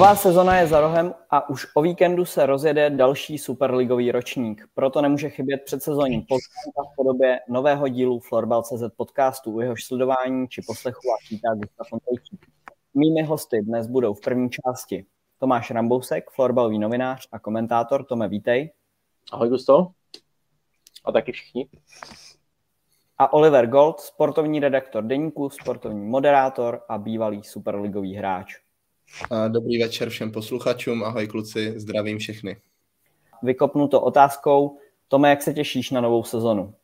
Nová sezona je za rohem a už o víkendu se rozjede další superligový ročník. Proto nemůže chybět předsezonní pozvánka v podobě nového dílu Florbal.cz podcastu, u jehož sledování či poslechu a vítá Gustav Ondřejčík. Mými hosty dnes budou v první části Tomáš Rambousek, florbalový novinář a komentátor. Tome, vítej. Ahoj, Gusto. A taky všichni. A Oliver Gold, sportovní redaktor Deníku, sportovní moderátor a bývalý superligový hráč. Dobrý večer všem posluchačům, ahoj kluci, zdravím všechny. Vykopnu to otázkou. Tome, jak se těšíš na novou sezonu?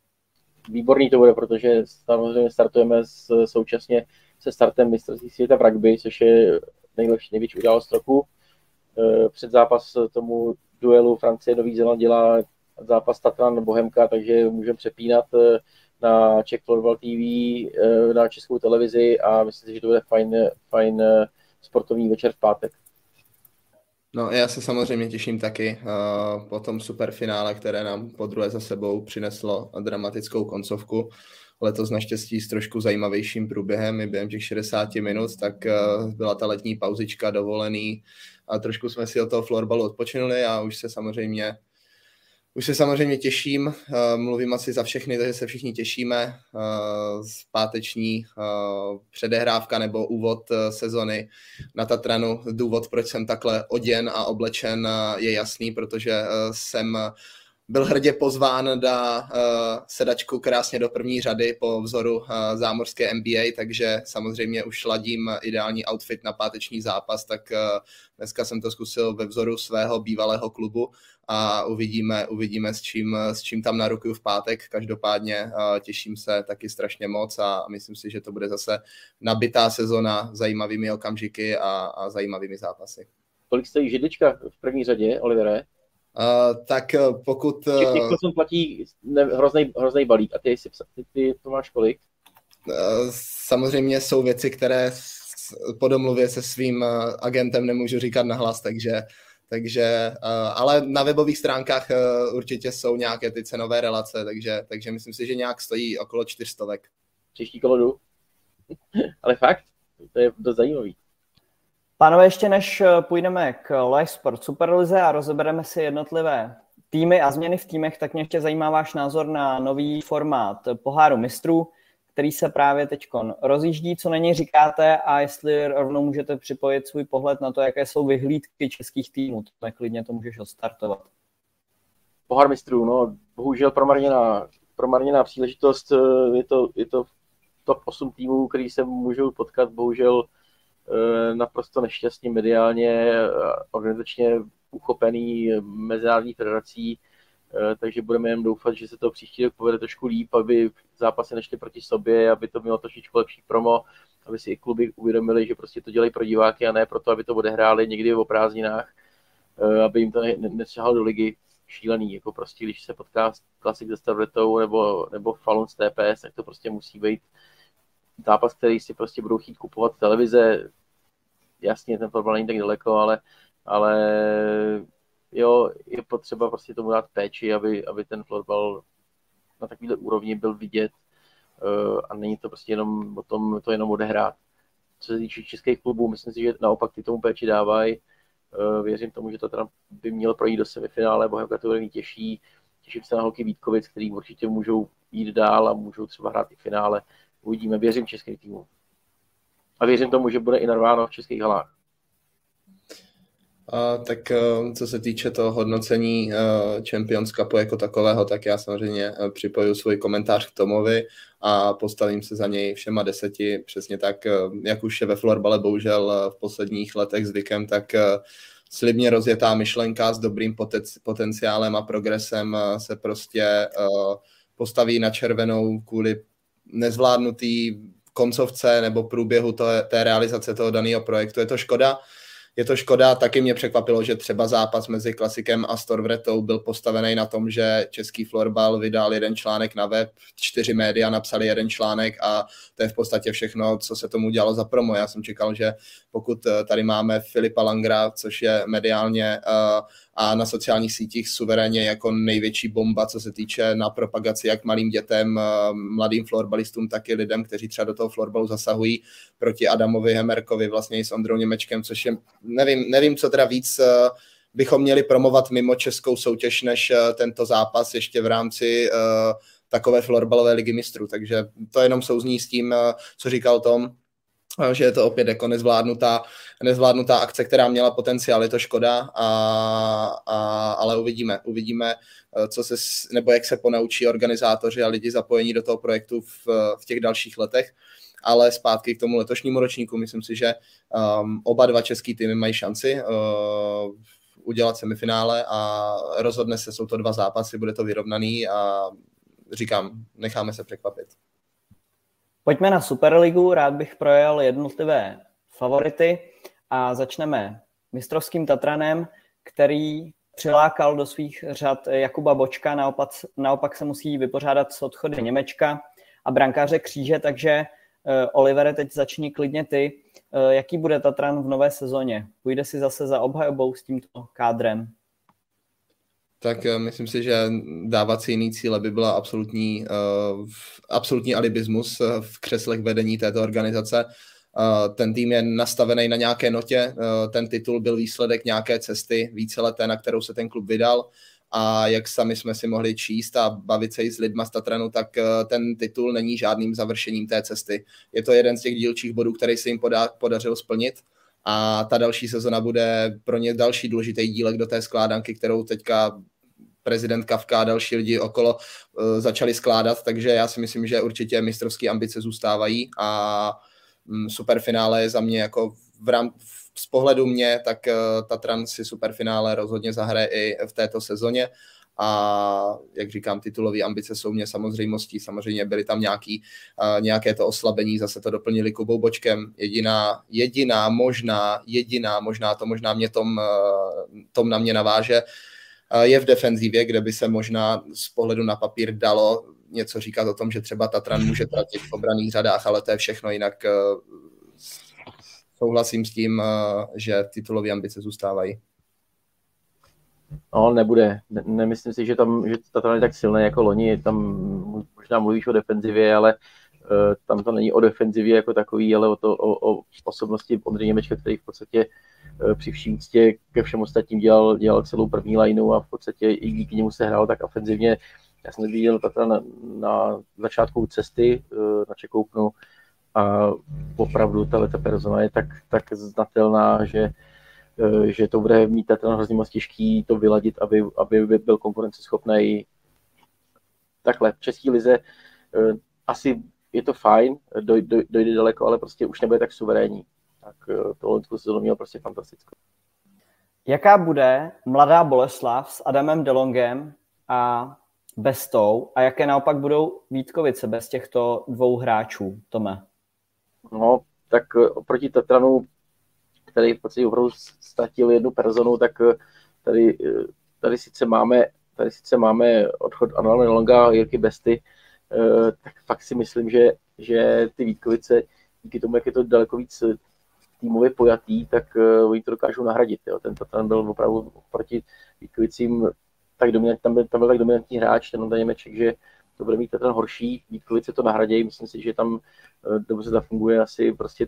Výborný to bude, protože samozřejmě startujeme současně se startem mistrovství světa v rugby, což je největší událost roku. Předzápas tomu duelu Francie-Nový Zéland dělá zápas Tatran Bohemka, takže můžeme přepínat na Czech Florbal TV, na českou televizi a myslím si, že to bude fajn sportovní večer v pátek. No, já se samozřejmě těším taky po tom superfinále, které nám podruhé za sebou přineslo dramatickou koncovku. Letos naštěstí s trošku zajímavějším průběhem, i během těch 60 minut, tak byla ta letní pauzička, dovolený a trošku jsme si od toho florbalu odpočinuli a už se samozřejmě těším, mluvím asi za všechny, takže se všichni těšíme. Páteční předehrávka nebo úvod sezony na Tatranu. Důvod, proč jsem takhle oděn a oblečen, je jasný, protože jsem byl hrdě pozván na sedačku krásně do první řady po vzoru zámořské NBA, takže samozřejmě už ladím ideální outfit na páteční zápas, tak dneska jsem to zkusil ve vzoru svého bývalého klubu a uvidíme s čím tam na ruku v pátek. Každopádně těším se taky strašně moc a myslím si, že to bude zase nabitá sezona zajímavými okamžiky a zajímavými zápasy. Kolik stojí židlička v první řadě, Olivere? Tak pokud... Někdo jsem platí hrozný balík a ty to máš kolik? Samozřejmě jsou věci, které po domluvě se svým agentem nemůžu říkat nahlas, takže ale na webových stránkách určitě jsou nějaké ty cenové relace, takže myslím si, že nějak stojí okolo 400. Příští kolo jdu. Ale fakt, to je dost zajímavý. Pánové, ještě než půjdeme k Livesport Superlize a rozebereme si jednotlivé týmy a změny v týmech, tak mě ještě zajímá váš názor na nový formát Poháru mistrů, který se právě teďkon rozjíždí. Co na něj říkáte a jestli rovnou můžete připojit svůj pohled na to, jaké jsou vyhlídky českých týmů, tak klidně to můžeš odstartovat. Pohár mistrů, no bohužel promarněná příležitost, je to top 8 týmů, který se můžou potkat, bohužel naprosto nešťastně mediálně, organizačně uchopený mezinárodní federací, takže budeme jen doufat, že se to příští rok povede trošku líp, aby zápasy nešly proti sobě, aby to mělo trošičku lepší promo, aby si i kluby uvědomili, že prostě to dělají pro diváky a ne proto, aby to odehráli někdy o prázdninách, aby jim to nestřehalo do ligy šílený, jako prostě když se potká klasik se Stavretou nebo Falun s TPS, tak to prostě musí být zápas, který si prostě budou chtít kupovat televize. Jasně, ten problém není tak daleko, ale jo, je potřeba prostě tomu dát péči, aby ten florbal na takovýhle úrovni byl vidět a není to prostě jenom o tom to jenom odehrát. Co se týče českých klubů, myslím si, že naopak ty tomu péči dávají. Věřím tomu, že to teda by mělo projít do semifinále, Bohemka to bude mít těžší. Těším se na holky Vítkovic, který určitě můžou jít dál a můžou třeba hrát i v finále. Uvidíme, věřím českým týmům. A věřím tomu, že bude i narváno v českých halách. Tak co se týče toho hodnocení Champions Cupu jako takového, tak já samozřejmě připoju svůj komentář k Tomovi a postavím se za něj všema 10. Přesně tak, jak už je ve florbale bohužel v posledních letech zvykem, tak slibně rozjetá myšlenka s dobrým potenciálem a progresem se prostě postaví na červenou kvůli nezvládnutý koncovce nebo průběhu té realizace toho daného projektu. Je to škoda, taky mě překvapilo, že třeba zápas mezi Klasikem a Storvretou byl postavený na tom, že český florbal vydal jeden článek na web, 4 média napsali jeden článek a to je v podstatě všechno, co se tomu dělalo za promo. Já jsem čekal, že pokud tady máme Filipa Langra, což je mediálně a na sociálních sítích suverénně jako největší bomba, co se týče na propagaci jak malým dětem, mladým florbalistům, tak i lidem, kteří třeba do toho florbalu zasahují, proti Adamovi Hemerkovi vlastně i s Ondrou Němečkem, což je, nevím, co teda víc bychom měli promovat mimo českou soutěž, než tento zápas ještě v rámci takové florbalové ligy mistrů. Takže to jenom souzní s tím, co říkal Tom, že je to opět jako nezvládnutá akce, která měla potenciál, je to škoda, ale uvidíme, co se, nebo jak se ponaučí organizátoři a lidi zapojení do toho projektu v těch dalších letech. Ale zpátky k tomu letošnímu ročníku, myslím si, že oba dva český týmy mají šanci udělat semifinále a rozhodne se, jsou to dva zápasy, bude to vyrovnaný a říkám, necháme se překvapit. Pojďme na Superligu, rád bych projel jednotlivé favority a začneme mistrovským Tatranem, který přilákal do svých řad Jakuba Bočka, naopak se musí vypořádat s odchody Němečka a brankáře Kříže, takže Olivere, teď začni klidně ty. Jaký bude Tatran v nové sezóně? Půjde si zase za obhajobou s tímto kádrem? Tak myslím si, že dávat si jiný cíle by byla absolutní alibismus v křeslech vedení této organizace. Ten tým je nastavený na nějaké notě, ten titul byl výsledek nějaké cesty víceleté, na kterou se ten klub vydal. A jak sami jsme si mohli číst a bavit se i s lidma z Tatranu, tak ten titul není žádným završením té cesty. Je to jeden z těch dílčích bodů, který se jim podařilo splnit a ta další sezona bude pro ně další důležitý dílek do té skládanky, kterou teďka prezident Kavka a další lidi okolo začali skládat, takže já si myslím, že určitě mistrovské ambice zůstávají a superfinále je za mě jako z pohledu mě, tak Tatran si superfinále rozhodně zahraje i v této sezóně a jak říkám, titulové ambice jsou mě samozřejmostí, samozřejmě byly tam nějaké to oslabení, zase to doplnili Kubou Bočkem, jediná možná, to možná mě Tom na mě naváže, je v defenzivě, kde by se možná z pohledu na papír dalo něco říkat o tom, že třeba Tatran může tratit v obranných řadách, ale to je všechno, jinak souhlasím s tím, že titulové ambice zůstávají. No, nebude. Nemyslím si, že Tatran je tak silný jako loni. Tam možná mluvíš o defenzivě, ale tam to není o defenzivě jako takový, ale o osobnosti Ondřeje Němečka, který v podstatě při vší úctě ke všem ostatním dělal celou první lineu a v podstatě i díky němu se hrál tak ofenzivně. Já jsem viděl Tatran na začátku cesty na Čekoupnu, a opravdu ta persona je tak znatelná, že to bude mít Tatran hrozně moc těžký to vyladit, aby byl konkurenceschopný. Takhle v české lize asi je to fajn, dojde daleko, ale prostě už nebude tak suverénní. Tak tohle sezónu mělo prostě fantastickou. Jaká bude Mladá Boleslav s Adamem Delongem a Bestou a jaké naopak budou Vítkovice bez těchto dvou hráčů, Tome? No, tak oproti Tatranu, který v podstatě opravdu ztratil jednu personu, tak tady sice máme odchod Adama Delonga a Jirky Besty, tak fakt si myslím, že ty Vítkovice, díky tomu, jak je to daleko víc týmově pojatý, tak oni to dokážou nahradit. Jo. Ten Tatran byl opravdu proti Vítkovicím tak tam byl tak dominantní hráč, ten Němeček, že to bude mít ten horší, Vítkovice to nahradějí, myslím si, že tam dobře zafunguje asi prostě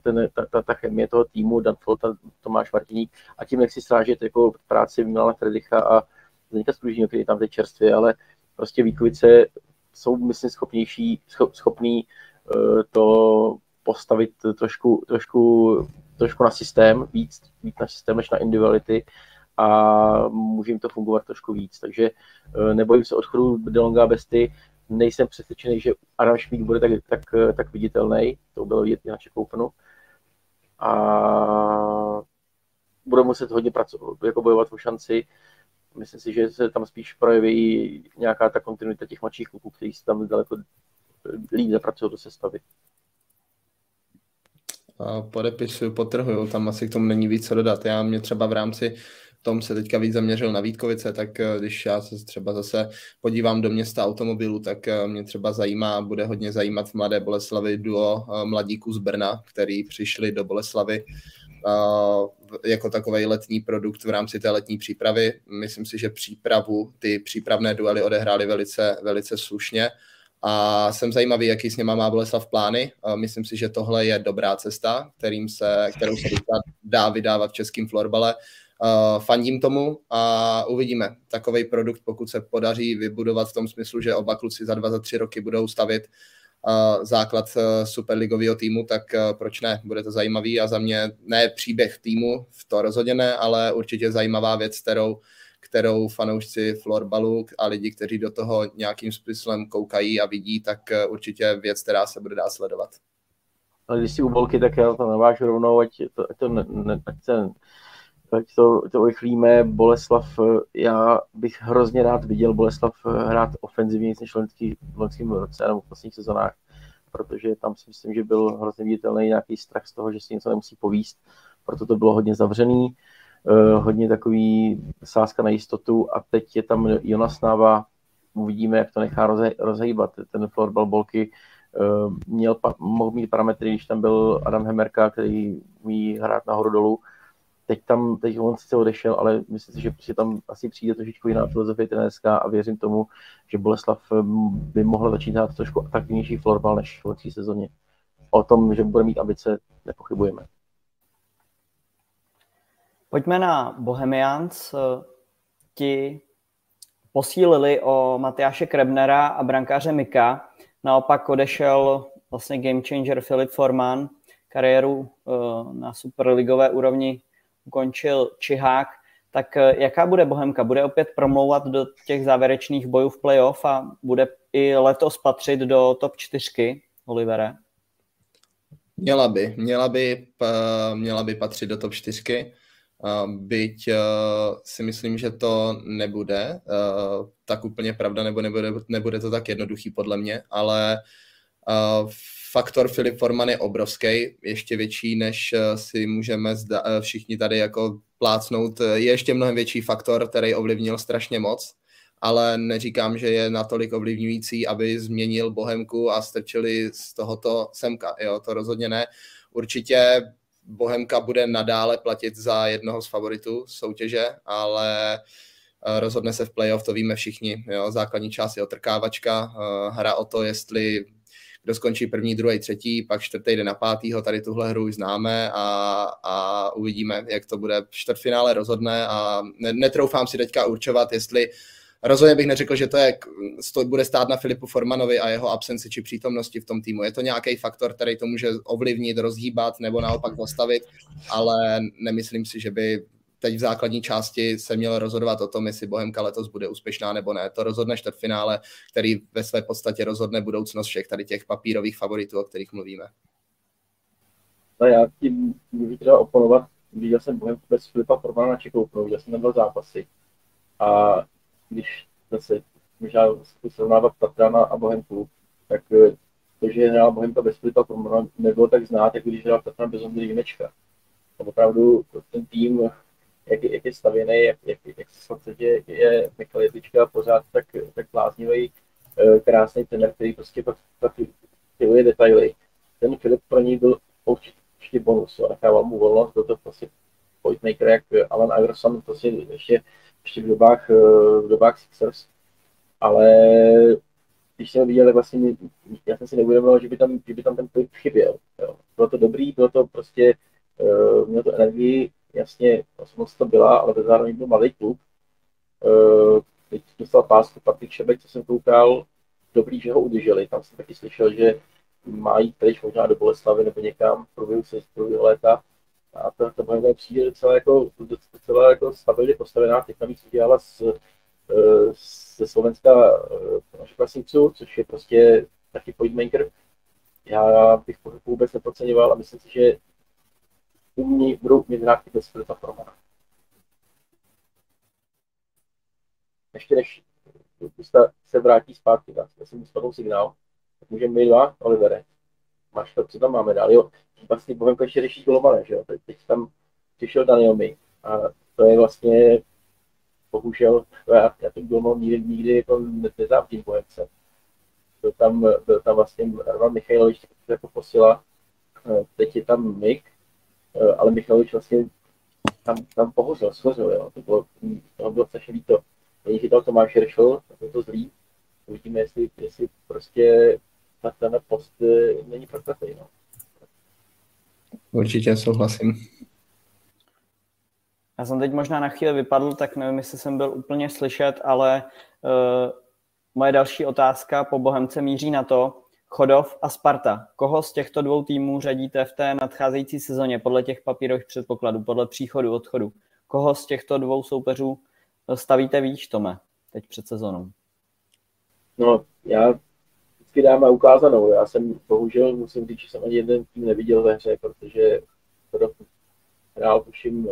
ta chemie toho týmu, Dan Folta, Tomáš Martiník a tím nechci strážit jako práci Milana Fredricha a Zdeňka Stružního, který tam v té čerstvě, ale prostě Vítkovice jsou, myslím, schopný to postavit trošku na systém, víc na systém než na individuality, a může jim to fungovat trošku víc, takže nebojím se odchodu Delonga Besty, nejsem přesvědčený, že Adam Šmík bude tak viditelný, to bylo vidět na Čekoupnu, a bude muset hodně pracovat, jako bojovat o šanci, myslím si, že se tam spíš projeví nějaká ta kontinuita těch mladších kluků, kteří se tam daleko líp zapracují do sestavy. Podepisuju, podtrhuju, tam asi k tomu není víc co dodat. Mě třeba v rámci Tom se teďka víc zaměřil na Vítkovice, tak když já se třeba zase podívám do města automobilů, tak mě třeba zajímá, bude hodně zajímat v Mladé Boleslavi duo mladíků z Brna, který přišli do Boleslavy jako takovej letní produkt v rámci té letní přípravy. Myslím si, že ty přípravné duely odehráli velice, velice slušně a jsem zajímavý, jaký s něma má Boleslav plány. Myslím si, že tohle je dobrá cesta, kterou se dá vydávat v českém florbale. Fandím tomu a uvidíme takovej produkt, pokud se podaří vybudovat v tom smyslu, že oba kluci za 2-3 roky budou stavit základ superligového týmu, tak proč ne? Bude to zajímavý a za mě ne příběh týmu, to rozhodně ne, ale určitě zajímavá věc, kterou fanoušci florbalu a lidi, kteří do toho nějakým způsobem koukají a vidí, tak určitě věc, která se bude dát sledovat. Ale když si u Bolky, tak já to navážu rovnou, ať to urychlíme. Boleslav, já bych hrozně rád viděl Boleslav hrát ofenzivně než v loňském roce nebo v posledních sezonách, protože tam si myslím, že byl hrozně viditelný nějaký strach z toho, že si něco nemusí povíst, proto to bylo hodně zavřený, hodně takový sázka na jistotu a teď je tam Jonas Náva, uvidíme, jak to nechá rozhýbat. Ten florbal Bolky mohl mít parametry, když tam byl Adam Hemerka, který umí hrát nahoru dolů. Teď on sice odešel, ale myslím si, že prostě tam asi přijde trošičku jiná filozofie trenérská a věřím tomu, že Boleslav by mohl začít hrát trošku atraktivnější florbal než v loňské sezóně. O tom, že bude mít ambice, nepochybujeme. Pojďme na Bohemians. Ti posílili o Matyáše Krebnera a brankáře Mika. Naopak odešel vlastně game changer Filip Forman. Kariéru na superligové úrovni ukončil Čihák, tak jaká bude Bohemka? Bude opět promlouvat do těch závěrečných bojů v playoff a bude i letos patřit do top 4, Olivere? Měla by patřit do top 4, byť si myslím, že to nebude tak úplně pravda, nebo nebude to tak jednoduchý podle mě, ale faktor Filip Forman je obrovský, ještě větší, než si můžeme všichni tady jako plácnout. Je ještě mnohem větší faktor, který ovlivnil strašně moc, ale neříkám, že je natolik ovlivňující, aby změnil Bohemku a strčili z tohoto semka. Jo, to rozhodně ne. Určitě Bohemka bude nadále platit za jednoho z favoritů soutěže, ale rozhodne se v playoff, to víme všichni. Jo, základní část je otrkávačka, hra o to, jestli kdo skončí první, druhý, třetí, pak čtvrtý jde na pátýho, tady tuhle hru už známe a uvidíme, jak to bude. Čtvrtfinále rozhodne a netroufám si teďka určovat, jestli rozhodně bych neřekl, že to bude stát na Filipu Formanovi a jeho absenci či přítomnosti v tom týmu. Je to nějaký faktor, který to může ovlivnit, rozhýbat nebo naopak zastavit, ale nemyslím si, že by teď v základní části se mělo rozhodovat o tom, jestli Bohemka letos bude úspěšná nebo ne. To rozhodne čtvrtfinále, který ve své podstatě rozhodne budoucnost všech tady těch papírových favoritů, o kterých mluvíme. No já tím můžu třeba oponovat. Viděl jsem Bohemku bez Filipa Formana na Čekoupnou, viděl jsem tam byl zápasy. A když zase možná srovnávat Tatrana a Bohemku, tak to, že hrála Bohemka bez Filipa Formana, nebylo tak znát, jako když hrála Tatran bez Ondřeje Němečka. A opravdu ten tým, jak je stavěný, jak se samozřejmě je Michal Jedlička pořád tak bláznivý, krásný trenér, který prostě pak filuje detaily. Ten Filip pro ní byl určitě bonus, nechával mu volnost, byl to prostě pointmaker jak Alan Iverson, prostě ještě v dobách Sixers. Ale když jsem viděl, tak vlastně já jsem si neuvědomoval, že by tam ten Filip chyběl. Jo. Bylo to dobrý, bylo to prostě, mělo to energii, jasně, moc to byla, ale zároveň byl malý klub. Teď dostal pásku Patrik Šebek, co jsem koukal, dobrý, že ho udrželi. Tam jsem taky slyšel, že má jít pryč možná do Boleslavy nebo někam v průběhu léta. A ta Bohemka přijde docela jako stabilně postavená. Teď tam jí udělala ze Slovenska naši Klasnicu, což je prostě taky pointmaker. Já bych vůbec neproceňoval a myslím si, že umějí, budou mít nějaký bez Filipa Formana. Ještě než se vrátí zpátky, tak já jsem spadl signál, tak můžeme my dva, Olivere. Máš to, co tam máme dál, jo. Vlastně Bohemka ještě řeší golmana, že jo. Teď tam přišel Daniel Mík a to je vlastně, bohužel, já ten golman nikdy jako nezávidím Bohemce. Byl tam vlastně Michailovič, jako posila, teď je tam Mík. ale Michalovič vlastně tam pohořil, svořil, jo. To bylo strašně líto. Není chytal Tomáš Rešel, tak je to zlý. Uvidíme, jestli prostě ten post není prokletej, no. Určitě souhlasím. Já jsem teď možná na chvíli vypadl, tak nevím, jestli jsem byl úplně slyšet, ale moje další otázka po Bohemce míří na to, Chodov a Sparta. Koho z těchto dvou týmů řadíte v té nadcházející sezóně podle těch papírových předpokladů, podle příchodu, odchodu? Koho z těchto dvou soupeřů stavíte výš, Tome, teď před sezónou? No, já vždycky dám na ukázanou. Já jsem bohužel, musím říct, že jsem ani jeden tým neviděl ve hře, protože Chodov hrál, tuším,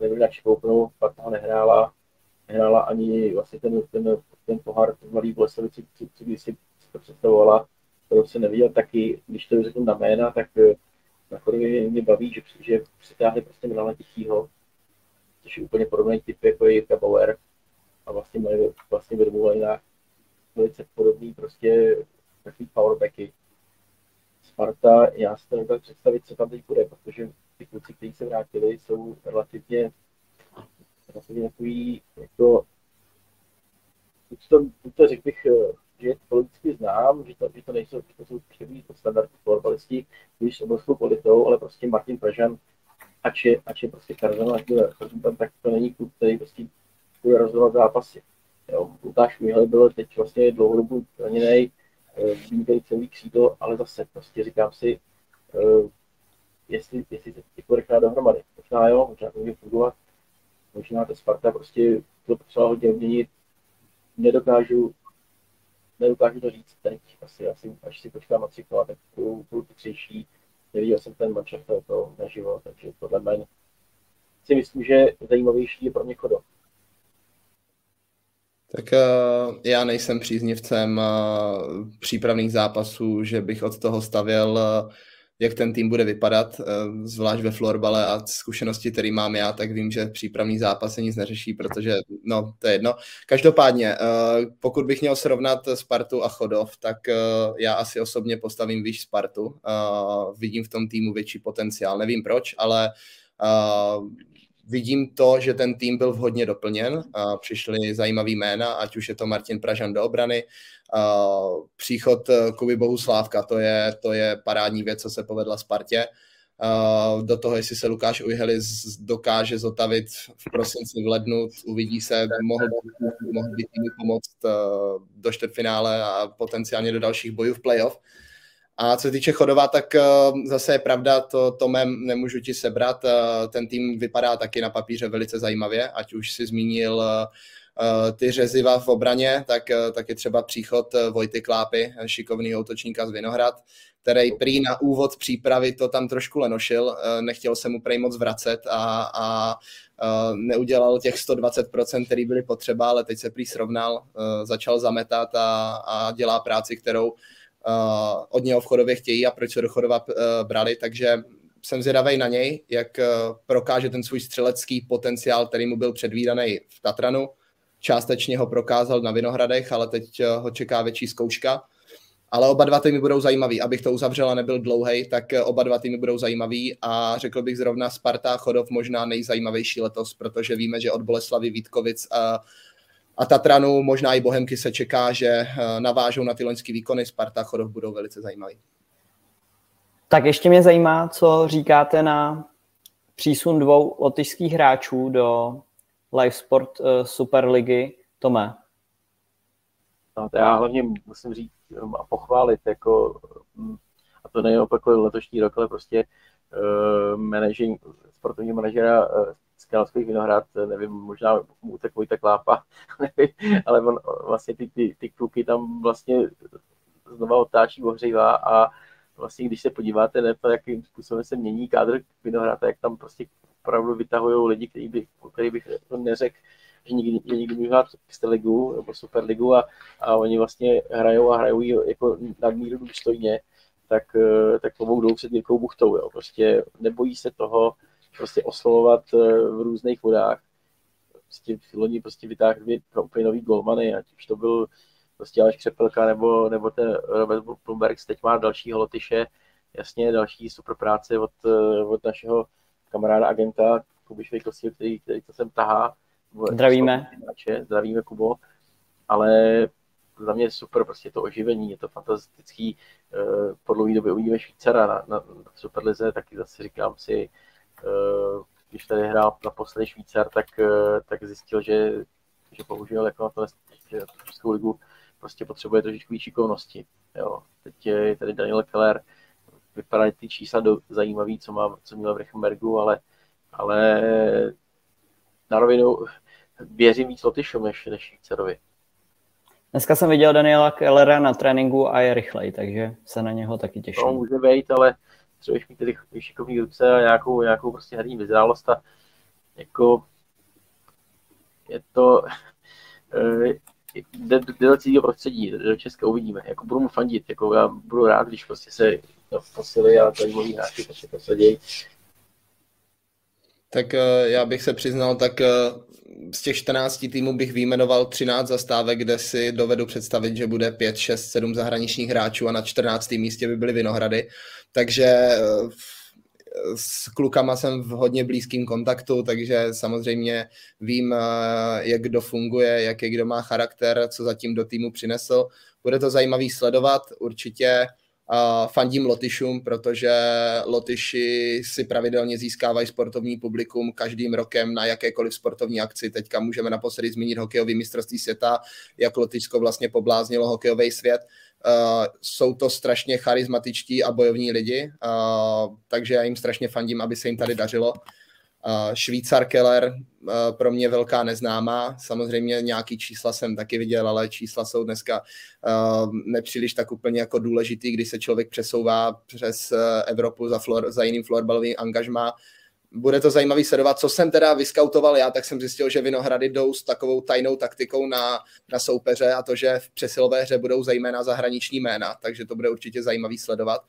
nevím, jak škoupnou, Sparta ho nehrála ani vlastně ten pohár Mladý Boleslav, když si to představovala, kterou jsem neviděl taky, když to řeknu na jména, tak na Chodově mě baví, že přitáhne prostě Milana Tichýho, což je úplně podobný typ, jako je Jirka Bauer, a vlastně mají vlastně ve dvou lineách velice podobný prostě takový powerbacky. Sparta, já si to nebudu představit, co tam teď bude, protože ty kluci, kteří se vrátili, jsou relativně takový, jako, to řekl bych, že politicky znám, že to nejsou, že to jsou křivý standardní florbalisti, když s obrovskou kvalitou, ale prostě Martin Pražan, ač je prostě Karzen, tak to není klub, který prostě bude rozhodovat zápasy. Lukáš Mihal byl teď vlastně dlouhodobu raněnej, výběr celý křídlo, ale zase prostě říkám si, jestli se to rychle dohromady. Možná jo, možná to může fungovat, možná ta Sparta prostě to potřeba hodně měnit, nedokážu to říct teď, až si počkám na třikrát, tak budou chytřejší. Neviděl jsem ten manček to naživo, takže podle mě si myslím, že zajímavější je pro mě Chodov. Tak já nejsem příznivcem přípravných zápasů, že bych od toho stavěl, jak ten tým bude vypadat, zvlášť ve florbale a zkušenosti, které mám já, tak vím, že přípravný zápas se nic neřeší, protože, no, to je jedno. Každopádně, pokud bych měl srovnat Spartu a Chodov, tak já asi osobně postavím výš Spartu. Vidím v tom týmu větší potenciál, nevím proč, ale vidím to, že ten tým byl vhodně doplněn, přišly zajímavý jména, ať už je to Martin Pražan do obrany, příchod Kuby Bohuslávka, to je parádní věc, co se povedla Spartě. Do toho, jestli se Lukáš Ujheli dokáže zotavit v prosinci, v lednu, uvidí se, mohl by týmu pomoct do čtvrtfinále a potenciálně do dalších bojů v playoff. A co se týče Chodova, tak zase je pravda, to Tomem nemůžu ti sebrat. Ten tým vypadá taky na papíře velice zajímavě, ať už si zmínil ty řeziva v obraně, tak je třeba příchod Vojty Klápy, šikovného útočníka z Vinohrad, který prý na úvod přípravy to tam trošku lenošil, nechtěl se mu prej moc vracet a neudělal těch 120%, který byly potřeba, ale teď se prý srovnal, začal zametat a dělá práci, kterou od něho v Chodově chtějí a proč se do Chodova brali, takže jsem zvědavej na něj, jak prokáže ten svůj střelecký potenciál, který mu byl předvídaný v Tatranu. Částečně ho prokázal na Vinohradech, ale teď ho čeká větší zkouška. Ale oba dva týmy budou zajímavý. Abych to uzavřel a nebyl dlouhej, tak oba dva týmy budou zajímavý a řekl bych zrovna Sparta a Chodov možná nejzajímavější letos, protože víme, že od Boleslavy, Vítkovic a Tatranu, možná i Bohemky se čeká, že navážou na ty loňský výkony. Sparta a Chodov budou velice zajímavý. Tak ještě mě zajímá, co říkáte na přísun dvou lotyšských hráčů do Livesport Superligy. Tome. No, to já hlavně musím říct a pochválit, jako, a to nejen opakovat letošní rok, ale prostě sportovního manažera z Karlovských Vinohrad, nevím, možná mu utek Vojta Klápa, nevím, ale on vlastně ty kluky tam vlastně znova otáčí, ohřívá a vlastně, když se podíváte na to, jakým způsobem se mění kádr Vinohrad, jak tam prostě opravdu vytahují lidi, který bych neřekl, že nikdy můžu hrát extraligu nebo superligu a oni vlastně hrajou jako nadmíru důstojně, tak klobou dolů před Jirkou Buchtou, jo. Prostě nebojí se toho prostě oslovovat v různých vodách. Prostě loni prostě vytáhl dvě úplně nový golmany, ať už to byl prostě Aleš Křepelka nebo ten Robert Blumberg, teď má dalšího Lotyše, Jasně, další super práce od našeho kamaráda agenta Kuby Švejkovského, který to sem tahá. Zdravíme. Zdravíme, Kubo. Ale za mě je super prostě to oživení, je to fantastický. Po dlouhé době uvidíme Švýcara na Superlize, taky zase říkám si, když tady hrál naposledy Švýcar, tak zjistil, že bohužel jako na Českou ligu prostě potřebuje trošičku šikovnosti. Jo. Teď je tady Daniel Keller, vypadají ty čísla zajímavé, co měl v Richembergu, ale na rovinu věřím víc Lotyšům než Švýcarovi. Dneska jsem viděl Daniela Kellera na tréninku a je rychlej, takže se na něho taky těším. No, může být, ale třeba mít tedy šikovný ruce a nějakou prostě herní vyzrálost a jako je to jde do cizího prostředí, do Česka uvidíme, jako budu mu fandit, jako já budu rád, když prostě se posilí a tady mluví hráči, takže to se dějí. Tak já bych se přiznal, tak z těch 14 týmů bych vyjmenoval 13 zastávek, kde si dovedu představit, že bude 5, 6, 7 zahraničních hráčů a na 14. místě by byly Vinohrady. Takže s klukama jsem v hodně blízkém kontaktu, takže samozřejmě vím, jak kdo funguje, jaký kdo má charakter, co zatím do týmu přinesl. Bude to zajímavý sledovat, určitě. Fandím Lotyšům, protože Lotyši si pravidelně získávají sportovní publikum každým rokem na jakékoliv sportovní akci. Teďka můžeme naposledy zmínit hokejové mistrovství světa, jak Lotyšsko vlastně pobláznilo hokejový svět. Jsou to strašně charismatičtí a bojovní lidi, takže já jim strašně fandím, aby se jim tady dařilo. Švýcar Keller pro mě velká neznámá, samozřejmě nějaký čísla jsem taky viděl, ale čísla jsou dneska nepříliš tak úplně jako důležitý, když se člověk přesouvá přes Evropu za jiným florbalovým angažmá. Bude to zajímavý sledovat. Co jsem teda vyskautoval já, tak jsem zjistil, že Vinohrady jdou s takovou tajnou taktikou na soupeře a to, že v přesilové hře budou zejména zahraniční jména, takže to bude určitě zajímavý sledovat.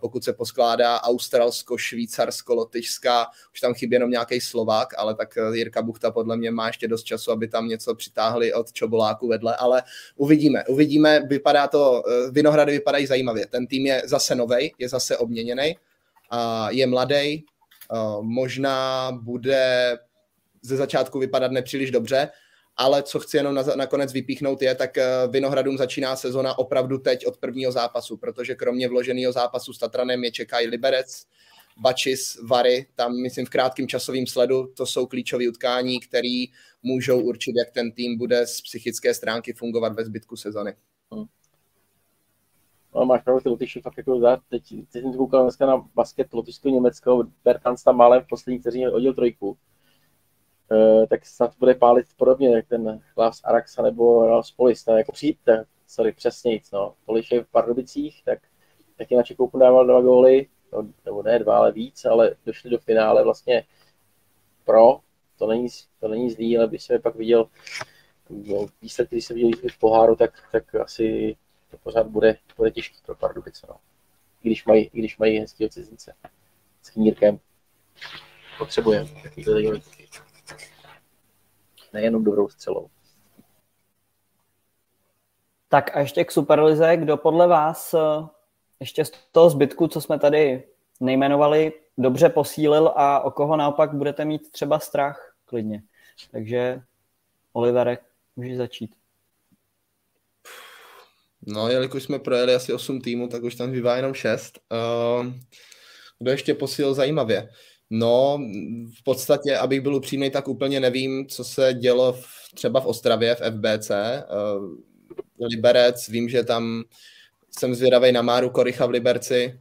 Pokud se poskládá Australsko, Švýcarsko, Lotyšska, už tam chybí jenom nějaký Slovák, ale tak Jirka Buchta podle mě má ještě dost času, aby tam něco přitáhli od Čoboláku vedle, ale uvidíme, vypadá to, Vinohrady vypadají zajímavě. Ten tým je zase novej, je zase obměněný a je mladý. Možná bude ze začátku vypadat nepříliš dobře, ale co chci jenom nakonec vypíchnout je, tak Vinohradům začíná sezona opravdu teď od prvního zápasu, protože kromě vloženého zápasu s Tatranem je čekají Liberec, Bačis, Vary, tam myslím v krátkém časovém sledu, to jsou klíčové utkání, které můžou určit, jak ten tým bude z psychické stránky fungovat ve zbytku sezony. No, máš pravdu, ty Lotyši fakt jako teď jsem koukal dneska na basket Lotyšsko-Německo, Bertans tam málem v poslední vteřině hodil trojku, tak snad bude pálit podobně, jak ten Klaus Araksa nebo Ralf Polis, jako přesnějc, no, Poliš je v Pardubicích, tak taky na Čekoupun dával 2 góly, no, nebo ne 2, ale víc, ale došli do finále vlastně to není zlý, ale když jsem je pak viděl, no, výsledky, když jsem viděl v poháru, tak asi to pořád bude těžký pro Pardubice, no. Když mají hezkýho cizince s knírkem. Potřebujeme takovýhle dělníky. Nejenom dobrou střelou. Tak a ještě k Superlize, kdo podle vás ještě z toho zbytku, co jsme tady nejmenovali, dobře posílil a o koho naopak budete mít třeba strach klidně. Takže Olivere, můžeš začít. No, jelikož jsme projeli asi 8 týmů, tak už tam zbývá jenom 6. Kdo ještě posílil zajímavě? No, v podstatě, abych byl upřímný, tak úplně nevím, co se dělo třeba v Ostravě, v FBC. Liberec, vím, že tam jsem zvědavej na Máru Korycha v Liberci.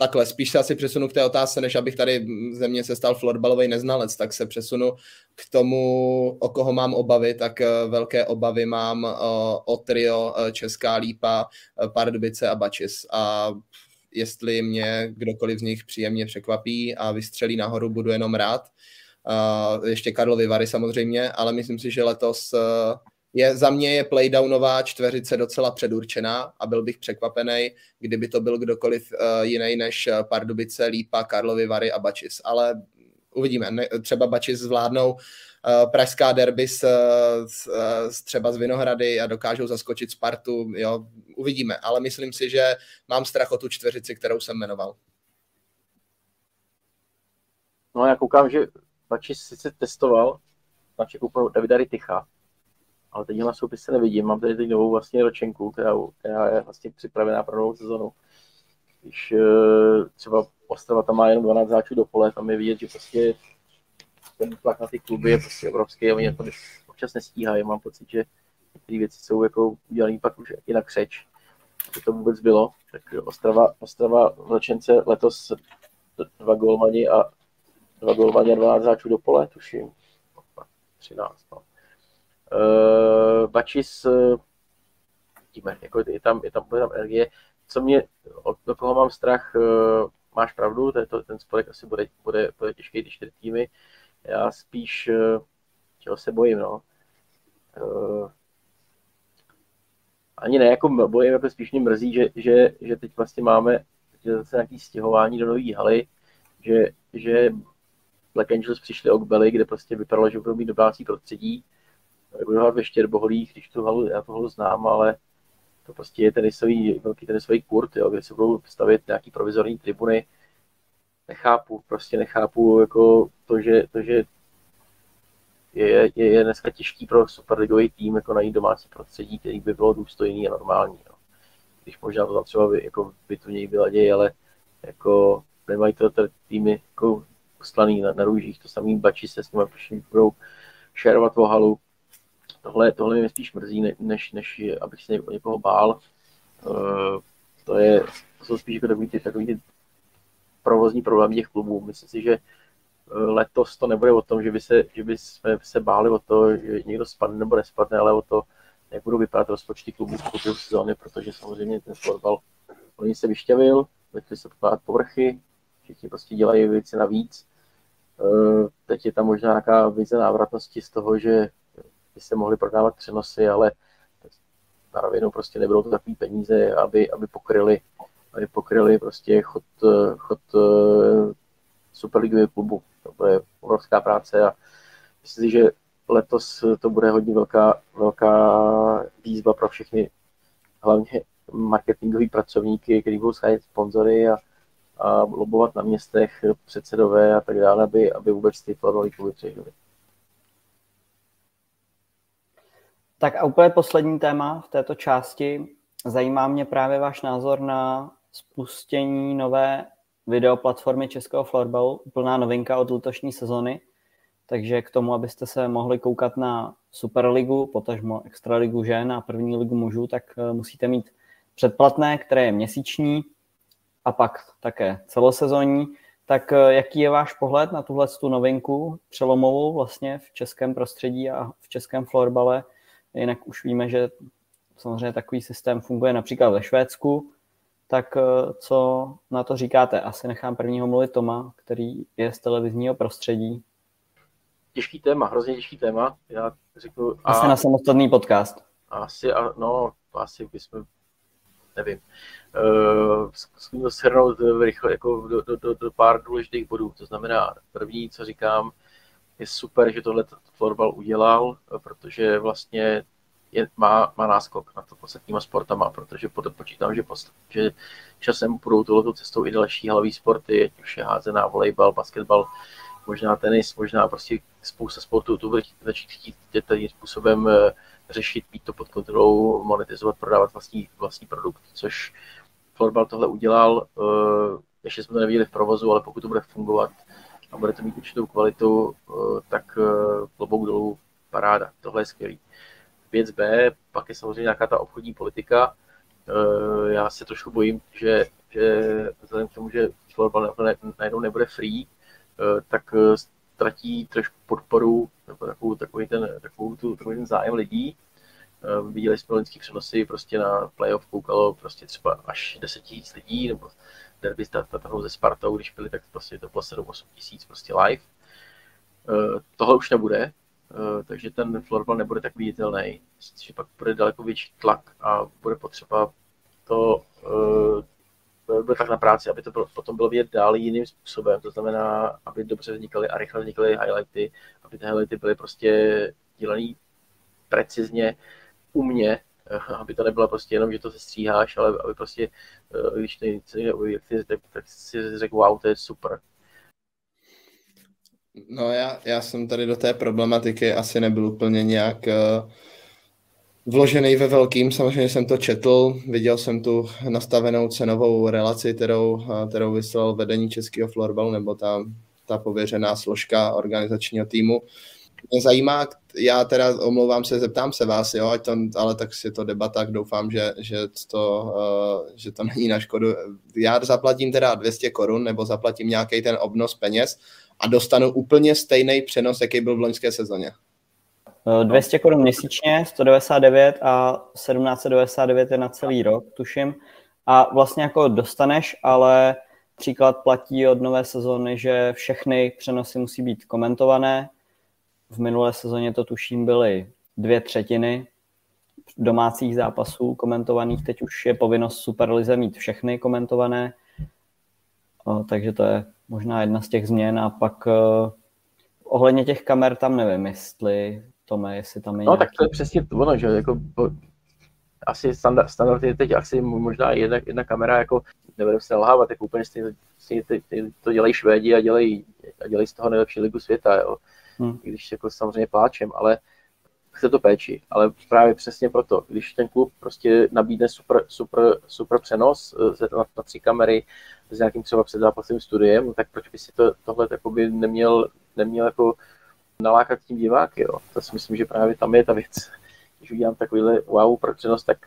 Takhle, spíš se asi přesunu k té otázce, než abych tady ze mě se stal florbalový neznalec, tak se přesunu k tomu, o koho mám obavy, tak velké obavy mám o trio Česká Lípa, Pardubice a Bačis. A jestli mě kdokoliv z nich příjemně překvapí a vystřelí nahoru, budu jenom rád. Ještě Karlovy Vary samozřejmě, ale myslím si, že letos za mě je playdownová čtveřice docela předurčená a byl bych překvapený, kdyby to byl kdokoliv jiný než Pardubice, Lípa, Karlovy Vary a Bačis. Ale uvidíme. Třeba Bačis zvládnou pražská derby třeba z Vinohrady a dokážou zaskočit Spartu, jo, uvidíme. Ale myslím si, že mám strach o tu čtveřici, kterou jsem jmenoval. No já koukám, že Bačis sice testoval značek pro Davida Ryticha, ale teď na soupisce nevidím. Mám tady teď novou vlastně ročenku, která je vlastně připravená pro novou sezonu. Když třeba Ostrava tam má jenom 12 hráčů do pole, tam je vidět, že prostě ten tlak na ty kluby je prostě obrovský a oni to občas nestíhají. Mám pocit, že některé věci jsou jako udělané pak už i na křeč. Aby to vůbec bylo, tak Ostrava v ročence letos 2 gólmani a 12 hráčů do pole, tuším. 13, no. Bačis, jako je tam energie. Co mě, do koho mám strach, máš pravdu, ten spodek asi bude těžký, ty 4 týmy. Já spíš, čeho se bojím, no. Ani ne, jako bojím, jako spíš mě mrzí, že teď vlastně máme zase nějaké stěhování do nový haly, že Black Angels přišli o Kbely, kde prostě vypadalo, že budou mít domácí prostředí. Budu hrát ve Štěrboholích, když já tu halu znám, ale to prostě je velký tenisový kurt, jo, kde se budou stavět nějaký provizorní tribuny. Nechápu jako to, že je dneska těžký pro superligový tým jako najít domácí prostředí, který by bylo důstojný a normální. Jo. Když možná to tam třeba jako by tu něj vyladěj, ale jako nemají to tady týmy jako uslaný na růžích, to samý Bači se s nimi budou šerovat o halu. Tohle mě spíš mrzí, než abych se někoho bál. To jsou spíš jako takový ty provozní problémy těch klubů. Myslím si, že letos to nebude o tom, že by se báli o to, že někdo spadne nebo nespadne, ale o to, jak budou vypadat rozpočty klubů v průběhu sezóny, protože samozřejmě ten fotbal, oni se vyšťavil, začali se pokládat povrchy, všichni prostě dělají věci navíc. Teď je tam možná nějaká vize návratnosti z toho, že se mohli prodávat přenosy, ale na rovinu prostě nebudou to takové peníze, aby pokryli prostě chod superligového klubu. To bude obrovská práce a myslím si, že letos to bude hodně velká výzva pro všechny, hlavně marketingoví pracovníky, kteří budou schánět sponzory a lobovat na městech, předsedové a tak dále, aby vůbec ty fotbalové kluby přežily. Tak a úplně poslední téma v této části. Zajímá mě právě váš názor na spuštění nové videoplatformy Českého florbalu, úplná novinka od letošní sezony. Takže k tomu, abyste se mohli koukat na Superligu, potažmo Extraligu žen a první ligu mužů, tak musíte mít předplatné, které je měsíční a pak také celosezonní. Tak jaký je váš pohled na tuhle novinku přelomovou vlastně v českém prostředí a v českém florbale? Jinak už víme, že samozřejmě takový systém funguje například ve Švédsku, tak co na to říkáte? Asi nechám prvního mluvit Toma, který je z televizního prostředí. Těžký téma, hrozně těžký téma. Já řeknu, asi na samostatný podcast. Asi bychom, nevím, zkusím to shrnout rychle jako do pár důležitých bodů. To znamená, první, co říkám, je super, že tohle florbal udělal, protože vlastně má náskok na to podstatníma sportama, protože počítám, že časem budou touhletou cestou i další halový sporty, ať už je házená, volejbal, basketbal, možná tenis, možná prostě spousta sportů, to bude začít chtít tím způsobem řešit, mít to pod kontrolou, monetizovat, prodávat vlastní produkt, což florbal tohle udělal, ještě jsme to neviděli v provozu, ale pokud to bude fungovat a bude to mít určitou kvalitu, tak klobouk dolů, paráda, tohle je skvělý. Věc B, pak je samozřejmě nějaká ta obchodní politika. Já se trošku bojím, že vzhledem k tomu, že florbal najednou nebude free, tak ztratí trošku podporu, nebo takový ten zájem lidí. Viděli jsme loňský přenosy, prostě na playoff koukalo prostě třeba až 10 000 lidí, nebo derby s Tatranou ze Spartou, když byli, tak prostě to bylo 7-8 tisíc prostě live. Tohle už nebude, takže ten florbal nebude tak viditelný. Myslím, že pak bude daleko větší tlak a bude potřeba to byl tak na práci, aby to bylo, potom bylo vidět dál jiným způsobem, to znamená, aby dobře vznikaly a rychle vznikaly highlighty, aby ty highlighty byly prostě dělaný precizně u mě, aby to nebylo prostě jenom, že to se stříháš, ale aby prostě, když ty si řekl, wow, to je super. No já jsem tady do té problematiky asi nebyl úplně nějak vložený ve velkým, samozřejmě jsem to četl, viděl jsem tu nastavenou cenovou relaci, kterou vyslal vedení Českého florbalu, nebo ta pověřená složka organizačního týmu. Mě zajímá, já teda omlouvám se, zeptám se vás, jo, ať tam, ale tak si to debata, doufám, že to není na škodu. Já zaplatím teda 200 korun, nebo zaplatím nějaký ten obnos peněz a dostanu úplně stejný přenos, jaký byl v loňské sezóně. 200 korun měsíčně, 199 a 1799 je na celý rok, tuším. A vlastně jako dostaneš, ale příklad platí od nové sezóny, že všechny přenosy musí být komentované. V minulé sezóně to tuším byly 2/3 domácích zápasů komentovaných. Teď už je povinnost Superlize mít všechny komentované. Takže to je možná jedna z těch změn. A pak ohledně těch kamer tam nevím, jestli Tome, jestli tam je nějaký... No tak to je přesně ono, že jako asi standard je teď asi možná jedna kamera, jako nebudu se nalhávat, jako úplně to dělají Švédi a dělají z toho nejlepší ligu světa, jo. Když jako samozřejmě pláčem, ale chce to péči, ale právě přesně proto, když ten klub prostě nabídne super přenos na 3 kamery s nějakým třeba předzápasovým studiem, tak proč by si tohle neměl jako nalákat tím diváky, jo. To si myslím, že právě tam je ta věc. Když udělám takovýhle wow přenos, tak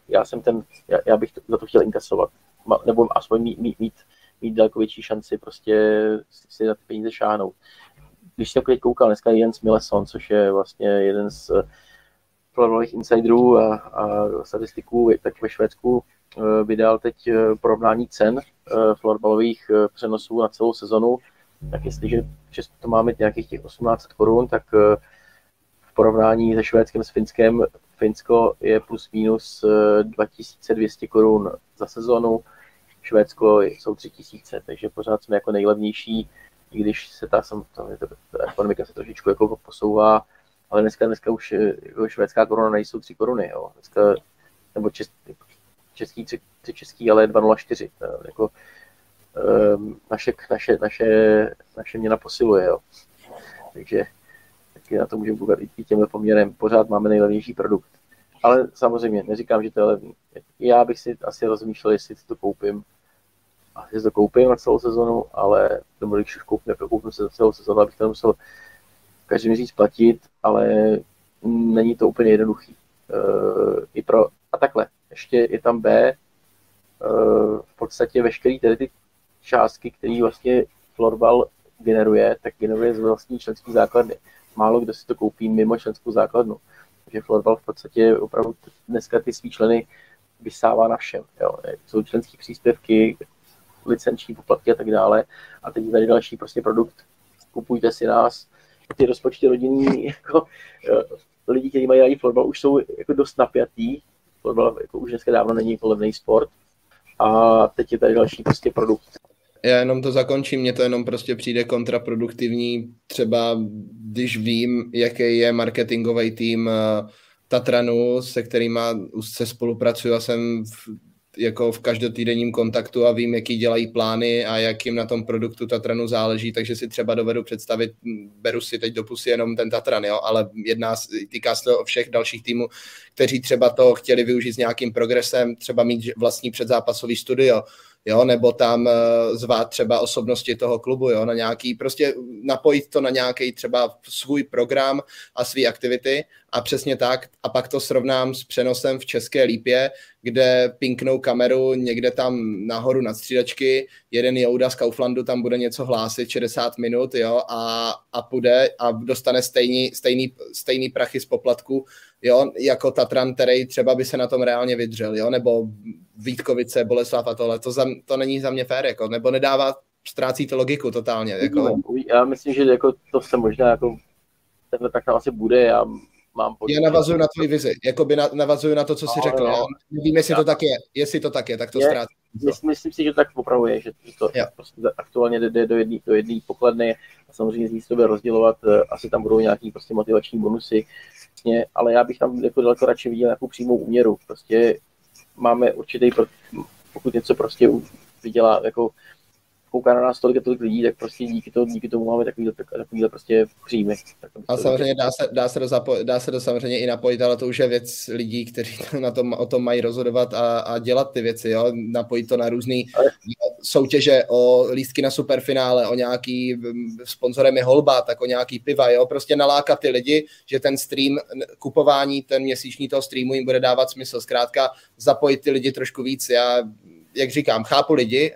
já bych za to chtěl inkasovat, nebo aspoň mít daleko větší šanci prostě si na ty peníze šáhnout. Když jsem koukal dneska Jens Milleson, což je vlastně jeden z florbalových insiderů a statistiků, tak ve Švédsku vydal teď porovnání cen florbalových přenosů na celou sezonu. Tak jestliže to máme nějakých těch 18 korun, tak v porovnání se Švédskem s Finskem, Finsko je plus minus 2200 korun za sezonu, Švédsko jsou 3000, takže pořád jsme jako nejlevnější, i když se ta ekonomika se trošičku jako posouvá, ale dneska už jako švédská koruna nejsou 3 koruny, jo. Dneska, nebo český 3 český, ale 2,04. Jako, naše měna posiluje, jo. Takže taky na to můžeme koukat i tímhle poměrem. Pořád máme nejlevnější produkt. Ale samozřejmě, neříkám, že to je levný. Já bych si asi rozmýšlel, jestli to koupím. Asi to koupím na celou sezonu, ale nebo když už koupím se za celou sezonu, abych to musel každý měsíc platit, ale není to úplně jednoduchý. A takhle, ještě je tam B, v podstatě veškeré ty částky, které vlastně florbal generuje, tak generuje z vlastní členské základny. Málo kdo si to koupí mimo členskou základnu. Takže florbal v podstatě opravdu dneska ty svý členy vysává na všem. Jo. Jsou členské příspěvky, licenční poplatky a tak dále. A teď je tady další prostě produkt. Kupujte si nás. Ty rozpočty rodinní, jako lidi, kteří mají rádi florbal, už jsou jako dost napjatý. Florbal jako už dneska dávno není levný sport. A teď je tady další prostě produkt. Já jenom to zakončím, mně to jenom prostě přijde kontraproduktivní, třeba když vím, jaký je marketingový tým Tatranu, se kterýma úzce spolupracuju a jsem jako v každotýdenním kontaktu a vím, jaký dělají plány a jak jim na tom produktu Tatranu záleží, takže si třeba dovedu představit, beru si teď do pusy jenom ten Tatran, jo, ale týká se to všech dalších týmů, kteří třeba to chtěli využít s nějakým progresem, třeba mít vlastní předzápasový studio, jo, nebo tam zvát třeba osobnosti toho klubu, jo, na nějaký, prostě napojit to na nějaký třeba svůj program a svý aktivity a přesně tak. A pak to srovnám s přenosem v České Lípě, kde pinknou kameru někde tam nahoru nad střídačky, jeden Jouda z Kauflandu tam bude něco hlásit 60 minut, jo, a půjde a dostane stejný prachy z poplatku, jo, jako Tatran, který třeba by se na tom reálně vydřel, jo, nebo Vítkovice, Boleslav a tohle, to není za mě fér, jako, nebo ztrácí to logiku totálně. Jako. Já myslím, že jako to se možná, jako, tak tam asi bude, já navazuju na tvoji vizi, jakoby navazuju na to, co jsi řekl, nevím, jestli to tak je, tak to ztrácí. Myslím si, že tak opravdu je, že to prostě aktuálně jde do jedné pokladny a samozřejmě z ní sebe rozdělovat. Asi tam budou nějaký prostě motivační bonusy, ale já bych tam jako daleko radši viděl nějakou přímou úměru. Prostě máme určitý, pokud něco prostě vydělá, jako kouká na nás tolik lidí, tak prostě díky tomu máme takovýhle prostě příjmy. A samozřejmě dá se to samozřejmě i napojit, ale to už je věc lidí, kteří o tom mají rozhodovat a dělat ty věci, jo? Napojit to na různé soutěže o lístky na superfinále, o nějaký, sponzorem je Holba, tak o nějaký piva, jo? Prostě nalákat ty lidi, že ten stream, kupování ten měsíční toho streamu jim bude dávat smysl, zkrátka zapojit ty lidi trošku víc, jak říkám,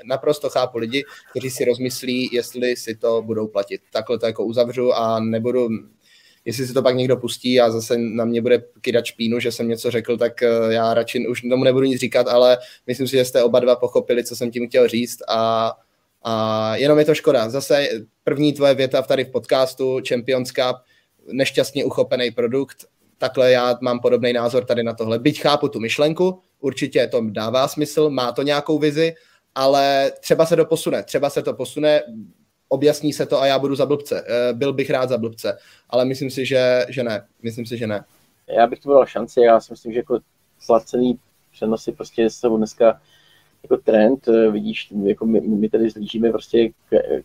naprosto chápu lidi, kteří si rozmyslí, jestli si to budou platit. Takhle to jako uzavřu a nebudu, jestli si to pak někdo pustí a zase na mě bude kydat špínu, že jsem něco řekl, tak já radši už tomu nebudu nic říkat, ale myslím si, že jste oba dva pochopili, co jsem tím chtěl říct a jenom je to škoda. Zase první tvoje věta tady v podcastu, Champions Cup, nešťastně uchopený produkt, takhle já mám podobný názor tady na tohle. Byť chápu tu myšlenku, určitě to dává smysl, má to nějakou vizi, ale třeba se to posune, objasní se to a já budu za blbce. Byl bych rád za blbce, ale myslím si, že ne. Já bych to dal šanci, já si myslím, že jako placený přenosy prostě jsou dneska jako trend, vidíš, jako my tady zlížíme prostě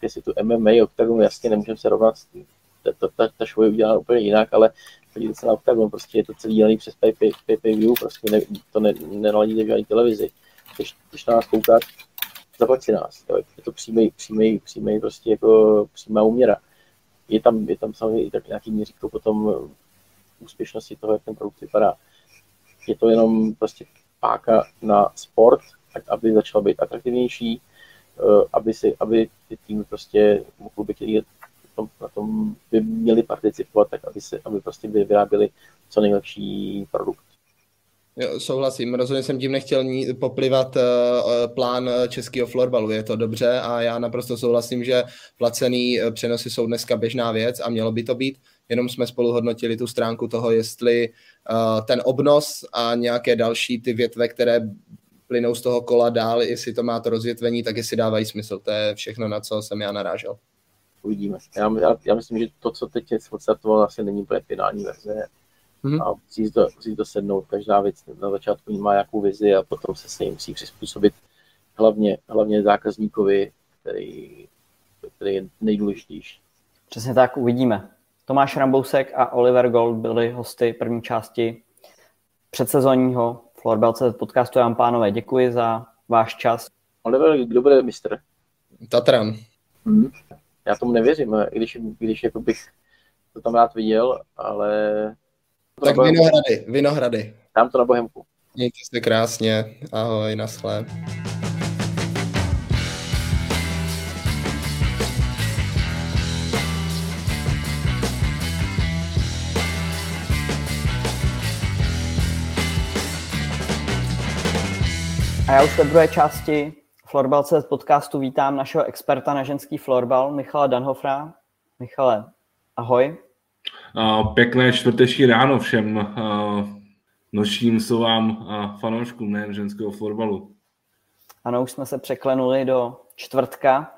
ke světu MMA, Octagonu, jasně nemůžeme se rovnat, ta show je udělána úplně jinak, ale podívejte se na Octagon, prostě je to celý dělaný přes pay-per-view, prostě nenaladíte v žádný televizi. Když na nás kouká, zaplať si nás. Jo. Je to přímý prostě jako přímá úměra. Je tam samozřejmě i tak nějaký měřítko potom úspěšnosti toho, jak ten produkt vypadá. Je to jenom prostě páka na sport, tak aby začal být atraktivnější, aby ty týmy prostě mohly být na tom by měli participovat, tak aby prostě vyráběli co nejlepší produkt. Jo, souhlasím, rozhodně jsem tím nechtěl poplivat plán českého florbalu, je to dobře a já naprosto souhlasím, že placený přenosy jsou dneska běžná věc a mělo by to být, jenom jsme spolu hodnotili tu stránku toho, jestli ten obnos a nějaké další ty větve, které plynou z toho kola dál, jestli to má to rozvětvení, tak jestli dávají smysl, to je všechno, na co jsem já narážel. Uvidíme. Já myslím, že to, co teď odstartovalo, asi není úplně finální verze. Mm-hmm. A musí to sednout. Každá věc na začátku má nějakou vizi a potom se s ní musí přizpůsobit hlavně zákazníkovi, který je nejdůležitější. Přesně tak, uvidíme. Tomáš Rambousek a Oliver Gold byli hosty první části předsezonního Florbal.cz podcastu. Já vám, pánové, děkuji za váš čas. Oliver, kdo bude mistr? Tatran. Mm-hmm. Já tomu nevěřím, když jako bych to tam rád viděl, ale... Tak Vinohrady. Dám to na Bohemku. Mějte se krásně, ahoj, naschle. A já už ve druhé části Florbal.cz podcastu vítám našeho experta na ženský florbal, Michala Danhofra. Michale, ahoj. Pěkné čtvrteční ráno všem nočním slovám fanouškům nejen ženského florbalu. Ano, už jsme se překlenuli do čtvrtka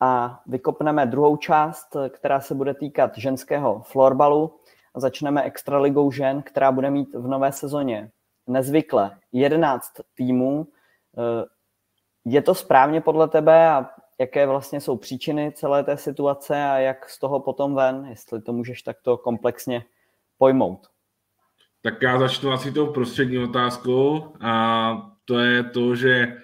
a vykopneme druhou část, která se bude týkat ženského florbalu. A začneme extraligou žen, která bude mít v nové sezóně nezvykle 11 týmů. Je to správně podle tebe a jaké vlastně jsou příčiny celé té situace a jak z toho potom ven, jestli to můžeš takto komplexně pojmout? Tak já začnu asi tou prostřední otázkou a to je to, že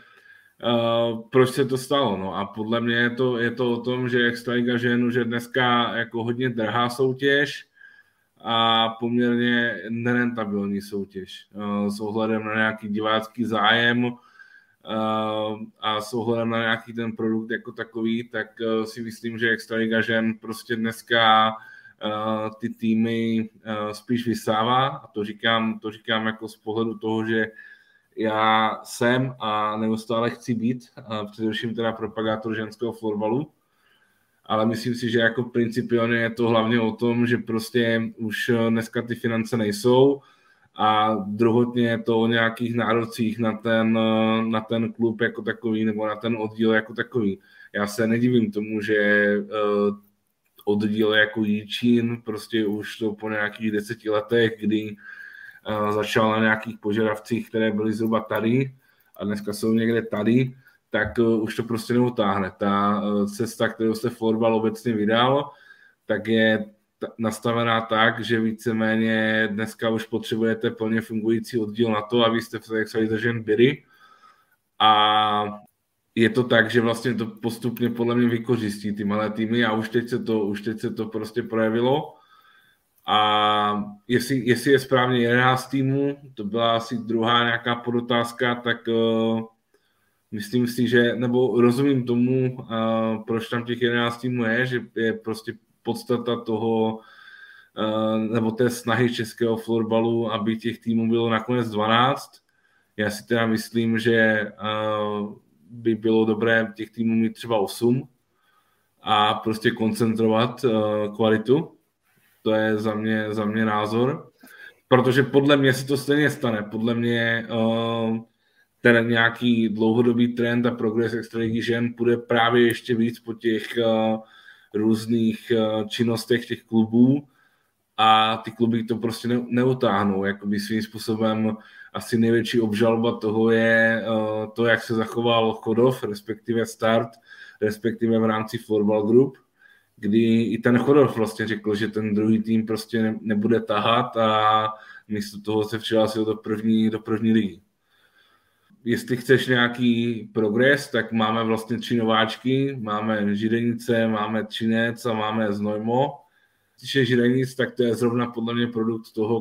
proč se to stalo. No a podle mě je to o tom, že extraliga žen už je dneska jako hodně drahá soutěž a poměrně nerentabilní soutěž. S ohledem na nějaký divácký zájem a s ohledem na nějaký ten produkt jako takový, tak si myslím, že extraliga žen prostě dneska ty týmy spíš vysává a to říkám jako z pohledu toho, že já jsem a neustále chci být především teda propagátor ženského florbalu, ale myslím si, že jako principiálně je to hlavně o tom, že prostě už dneska ty finance nejsou a druhotně je to o nějakých nárocích na ten klub jako takový nebo na ten oddíl jako takový. Já se nedivím tomu, že oddíl jako Jičín prostě už to po nějakých 10 letech, kdy začal na nějakých požadavcích, které byly zhruba tady a dneska jsou někde tady, tak už to prostě neutáhne. Ta cesta, kterou se florbal obecně vydal, tak je nastavená tak, že víceméně dneska už potřebujete plně fungující oddíl na to, abyste v extralize byli. A je to tak, že vlastně to postupně podle mě vykořistí ty malé týmy a už teď se to prostě projevilo. A jestli je správně 11 týmů, to byla asi druhá nějaká podotázka, tak myslím si, že, nebo rozumím tomu, proč tam těch 11 týmů je, že je prostě podstata toho, nebo té snahy českého florbalu, aby těch týmů bylo nakonec 12. Já si teda myslím, že by bylo dobré těch týmů mít třeba 8 a prostě koncentrovat kvalitu. To je za mě názor, protože podle mě se to stejně stane. Podle mě ten nějaký dlouhodobý trend a progres extraligy žen půjde právě ještě víc po těch různých činnostech těch klubů a ty kluby to prostě neutáhnou. Jakoby svým způsobem asi největší obžalba toho je to, jak se zachoval Chodov, respektive Start, respektive v rámci Florbal Group, kdy i ten Chodov vlastně řekl, že ten druhý tým prostě nebude tahat a místo toho se přihlásil do první ligy. Jestli chceš nějaký progres, tak máme vlastně 3 nováčky, máme Židenice, máme Třinec a máme Znojmo. Když je Židenic, tak to je zrovna podle mě produkt toho,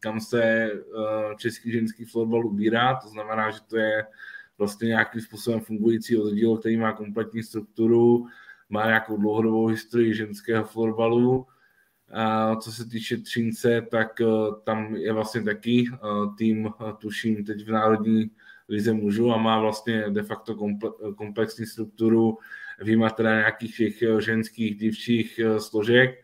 kam se český ženský florbal ubírá. To znamená, že to je vlastně nějakým způsobem fungující oddíl, který má kompletní strukturu, má nějakou dlouhodobou historii ženského florbalu. A co se týče Třince, tak tam je vlastně taky tým, tuším, teď v národní lize mužů a má vlastně de facto komplexní strukturu, vyjma teda nějakých těch ženských dívčích složek.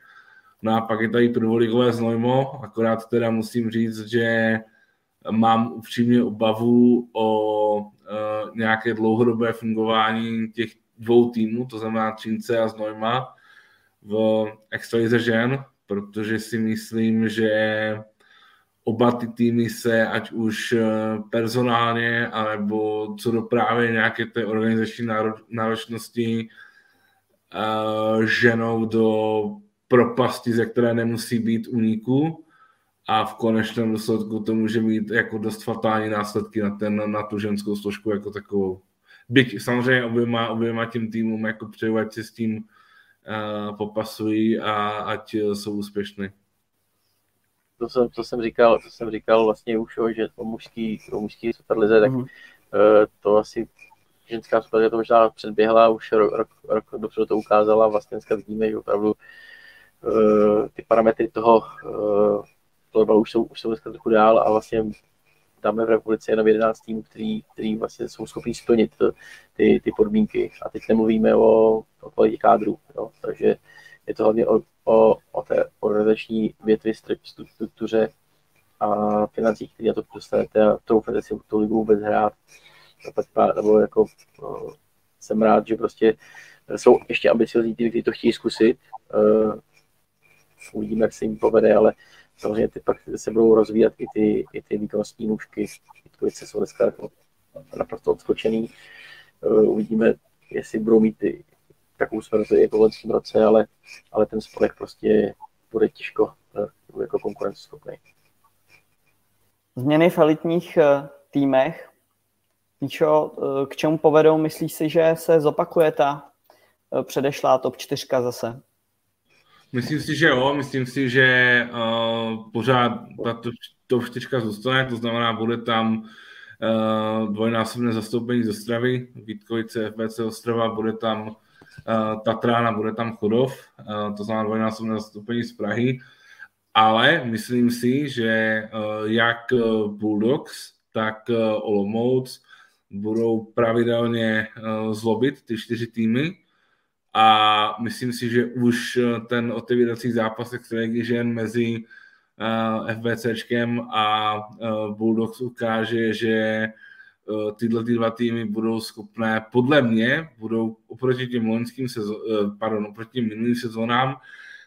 No a pak je tady prvoligové Znojmo, akorát teda musím říct, že mám upřímně obavu o nějaké dlouhodobé fungování těch 2 týmů, to znamená Třince a Znojma v extralize žen, protože si myslím, že oba ty týmy se, ať už personálně, alebo co do právě nějaké té organizační náročnosti, ženou do propasti, ze které nemusí být úniku a v konečném důsledku to může mít jako dost fatální následky na tu ženskou složku jako takovou. Byť samozřejmě oběma tím týmům jako přeju, ať se s tím popasují a ať jsou úspěšní. To jsem říkal vlastně už, že o mužský superlize, tak to asi ženská superlize to možná předběhla, už rok dopředu to ukázala, vlastně dneska vidíme, že opravdu ty parametry toho už jsou dneska trochu dál a vlastně tam je v republice jenom 11 týmů, který vlastně jsou schopni splnit ty podmínky a teď nemluvíme o kvalitě kádru, jo? Takže je to hlavně o té organizační větvi, struktuře a financích, které na to dostanete a troufete si tu ligu vůbec hrát. Nebo jako, jsem rád, že prostě jsou ještě ambiciozní týmy, kteří to chtějí zkusit. Uvidíme, jak se jim povede, ale samozřejmě ty pak se budou rozvíjet i ty výkonnostní nůžky. Vítkovice jsou dneska naprosto odskočený. Uvidíme, jestli budou mít ty takovou smrtu i po loňském roce, ale ten spolek prostě bude těžko jako konkurenceschopný. Změny v elitních týmech, Míčo, k čemu povedou? Myslíš si, že se zopakuje ta předešlá top 4 zase? Myslím si, že jo. Myslím si, že pořád ta top 4 zůstane, to znamená, bude tam dvojnásobné zastoupení z Ostravy, Vítkovice, FBC Ostrava, bude tam Tatran a bude tam Chodov, to znamená dvojnásobné zastoupení z Prahy, ale myslím si, že jak Bulldogs, tak Olomouc budou pravidelně zlobit ty 4 týmy a myslím si, že už ten otevírací zápas extraligy žen mezi FBCčkem a Bulldogs ukáže, že tyhle dva týmy budou schopné, podle mě, budou oproti těm minulým sezónám,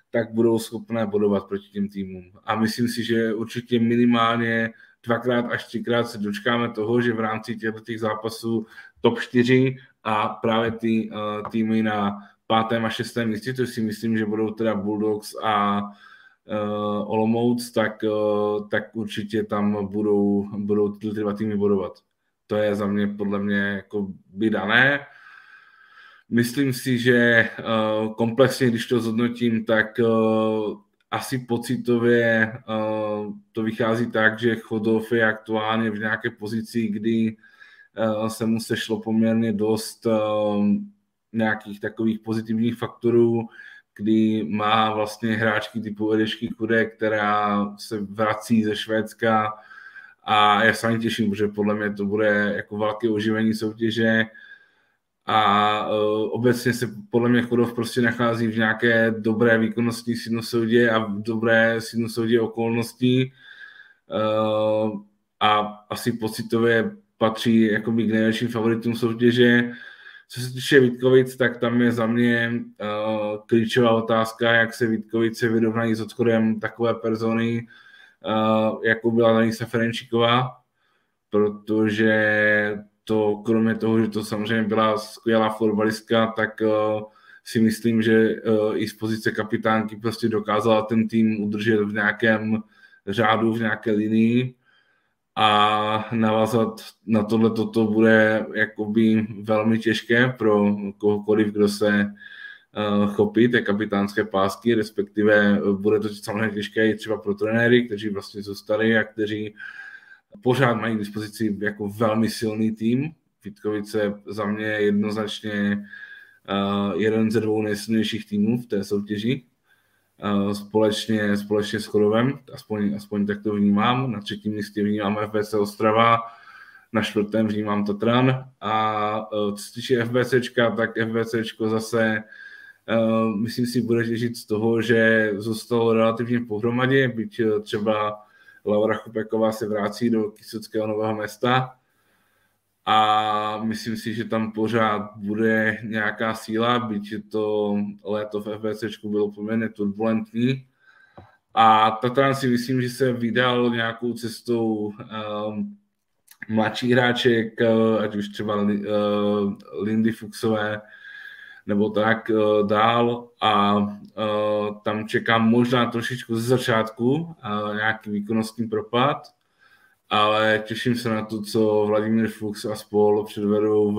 tak budou schopné bodovat proti těm týmům. A myslím si, že určitě minimálně 2x až 3x se dočkáme toho, že v rámci těch zápasů top 4 a právě ty týmy na 5. a 6. místě, to si myslím, že budou teda Bulldogs a Olomouc, tak určitě tam budou tyhle dva týmy bodovat. To je za mě podle mě jako by dané. Myslím si, že komplexně, když to zhodnotím, tak asi pocitově to vychází tak, že Chodov je aktuálně v nějaké pozici, kdy se mu sešlo poměrně dost nějakých takových pozitivních faktorů, kdy má vlastně hráčky typu Edešky Kude, která se vrací ze Švédska, a já se ani těším, protože podle mě to bude jako velké oživení soutěže. A obecně se podle mě Chodov prostě nachází v nějaké dobré výkonnostní sinusoidě a v dobré sinusoidě okolností a asi pocitově patří jakoby k největším favoritům soutěže. Co se týče Vítkovic, tak tam je za mě klíčová otázka, jak se Vítkovice vyrovnají s odchodem takové persony, jako byla Danisa Ferenčíková, protože to kromě toho, že to samozřejmě byla skvělá florbaristka, tak si myslím, že i z pozice kapitánky prostě dokázala ten tým udržet v nějakém řádu, v nějaké linii a navázat na toto bude jakoby velmi těžké pro kohokoliv, kdo se chopí té kapitánské pásky, respektive bude to samozřejmě těžké i třeba pro trenéry, kteří vlastně zůstali a kteří pořád mají k dispozici jako velmi silný tým. Vítkovice za mě jednoznačně jeden ze dvou nejsilnějších týmů v té soutěži. Společně s Chodovem, aspoň tak to vnímám. Na 3. místě vnímám FBC Ostrava, na 4. vnímám Tatran a co se týče FBCčka, tak FBCčko zase myslím si bude těžit z toho, že zůstalo relativně pohromadě, byť třeba Laura Chupeková se vrací do Kyseckého Nového Města a myslím si, že tam pořád bude nějaká síla, byť to léto v FBCčku bylo poměrně turbulentní. A Tatran si myslím, že se vydal nějakou cestou mladší hráček, ať už třeba Lindy Fuchsové nebo tak dál a tam čekám možná trošičku ze začátku nějaký výkonnostní propad, ale těším se na to, co Vladimír Fuchs a spol předvedou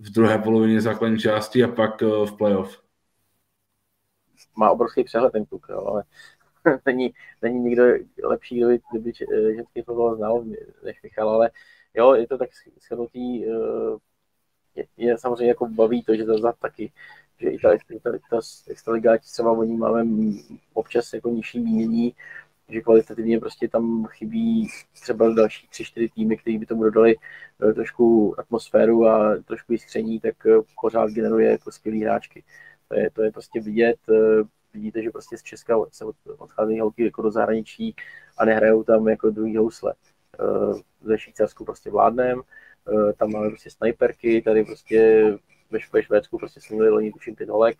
v druhé polovině základní části a pak v playoff. Má obrovský přehled ten kluk, jo, ale není nikdo lepší, kdo by ženský fotbal znal než Michal, ale jo, je to tak shrnutý, je samozřejmě jako baví to, že to znát taky, že i ta extraligáči, třeba o ní máme občas jako nižší mínění, že kvalitativně prostě tam chybí třeba další 3-4 týmy, kteří by tomu dodali trošku atmosféru a trošku jiskření, tak pořád generuje jako skvělý hráčky. To je prostě vidět. Vidíte, že prostě z Česka se odcházejí holky jako do zahraničí a nehrajou tam jako druhý housle. Ze Švýcarsku prostě vládnem, tam máme prostě snajperky, tady prostě ve Švédsku prostě jsme měli loni tuším 5 holek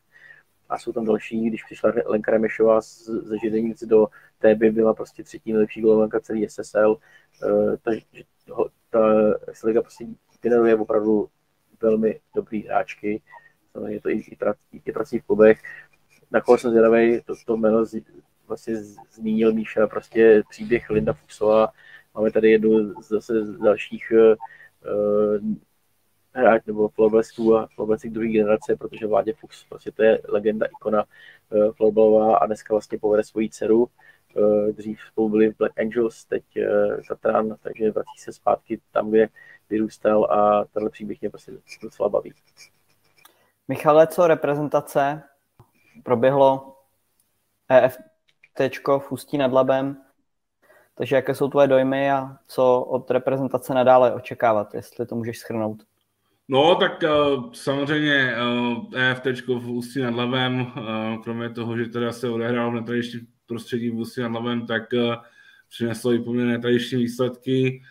a jsou tam další, když přišla Lenka Remešová ze Židenic do Téby, byla prostě 3. nejlepší golmanka celý SSL, takže ta liga prostě generuje opravdu velmi dobrý hráčky, je to i prací v klubech. Na koho jsem zvědavej, to jméno vlastně zmínil Míša, prostě příběh Linda Fuchsová. Máme tady jednu zase z dalších hráč nebo florbalistů a florbalistů druhé generace, protože Vládě Fuchs, prostě to je legenda, ikona florbalová a dneska vlastně povede svoji dceru. Dřív spolu byli v Black Angels, teď Tatran, takže vrací se zpátky tam, kde vyrůstal a tenhle příběh mě prostě docela baví. Michale, co reprezentace? Proběhlo EFTčko v Ústí nad Labem, takže jaké jsou tvoje dojmy a co od reprezentace nadále očekávat, jestli to můžeš shrnout? No, tak samozřejmě EFTčko v Ústí nad Labem, kromě toho, že teda se odehrál v netradičním prostředí v Ústí nad Labem, tak přineslo i poměrně netradiční výsledky.